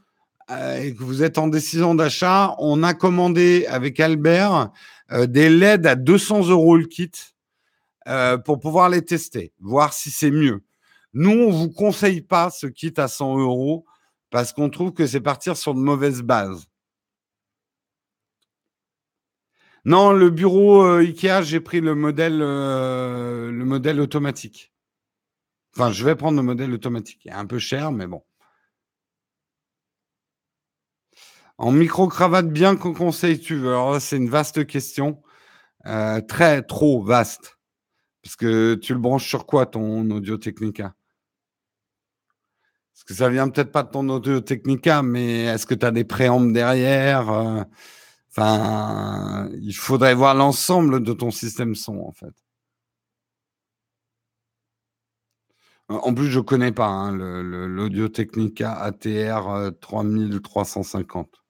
et que vous êtes en décision d'achat, on a commandé avec Albert des LED à 200 € le kit pour pouvoir les tester, voir si c'est mieux. Nous, on ne vous conseille pas ce kit à 100 € parce qu'on trouve que c'est partir sur de mauvaises bases. Non, le bureau Ikea, j'ai pris le modèle automatique. Enfin, je vais prendre le modèle automatique. Il est un peu cher, mais bon. En micro-cravate, bien que conseilles-tu ? Alors là, c'est une vaste question. Trop vaste. Parce que tu le branches sur quoi, ton Audio-Technica ? Parce que ça vient peut-être pas de ton Audio-Technica, mais est-ce que tu as des préambles derrière ? Enfin, il faudrait voir l'ensemble de ton système son, en fait. En plus, je ne connais pas l'Audio Technica ATR 3350.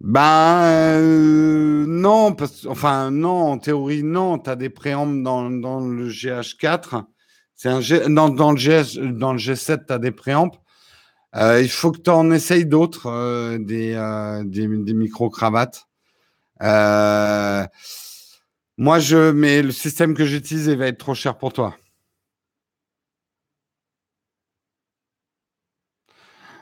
Non, non, en théorie, non. Tu as des préambles dans le GH4. Dans le G7, tu as des préambles. Il faut que tu en essayes d'autres, des micro-cravates. Mais le système que j'utilise, il va être trop cher pour toi.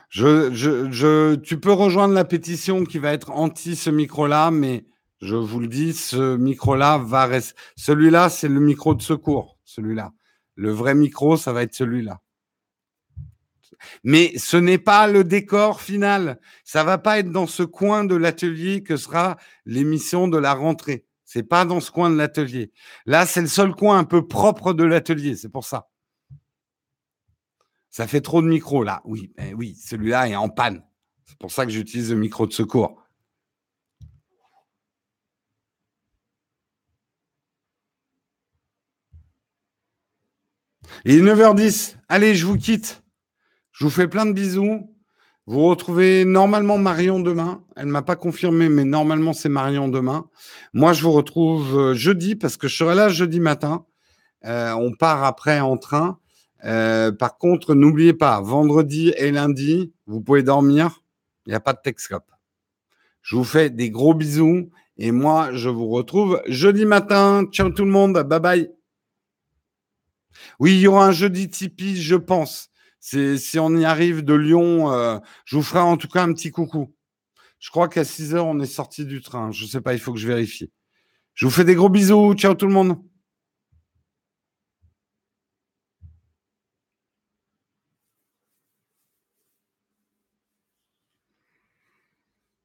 Tu peux rejoindre la pétition qui va être anti ce micro-là, mais je vous le dis, ce micro-là va rester. Celui-là, c'est le micro de secours, celui-là. Le vrai micro, ça va être celui-là. Mais ce n'est pas le décor final. Ça va pas être dans ce coin de l'atelier que sera l'émission de la rentrée. C'est pas dans ce coin de l'atelier. Là, c'est le seul coin un peu propre de l'atelier. C'est pour ça. Ça fait trop de micros, là. Oui, eh oui, celui-là est en panne. C'est pour ça que j'utilise le micro de secours. Il est 9h10. Allez, je vous quitte. Je vous fais plein de bisous. Vous retrouvez normalement Marion demain. Elle ne m'a pas confirmé, mais normalement, c'est Marion demain. Moi, je vous retrouve jeudi parce que je serai là jeudi matin. On part après en train. Par contre, n'oubliez pas, vendredi et lundi, vous pouvez dormir. Il n'y a pas de Techscope. Je vous fais des gros bisous. Et moi, je vous retrouve jeudi matin. Ciao tout le monde. Bye bye. Oui, il y aura un jeudi Tipeee, je pense. Si on y arrive de Lyon, je vous ferai en tout cas un petit coucou. Je crois qu'à 6h, on est sorti du train. Je ne sais pas, il faut que je vérifie. Je vous fais des gros bisous. Ciao tout le monde.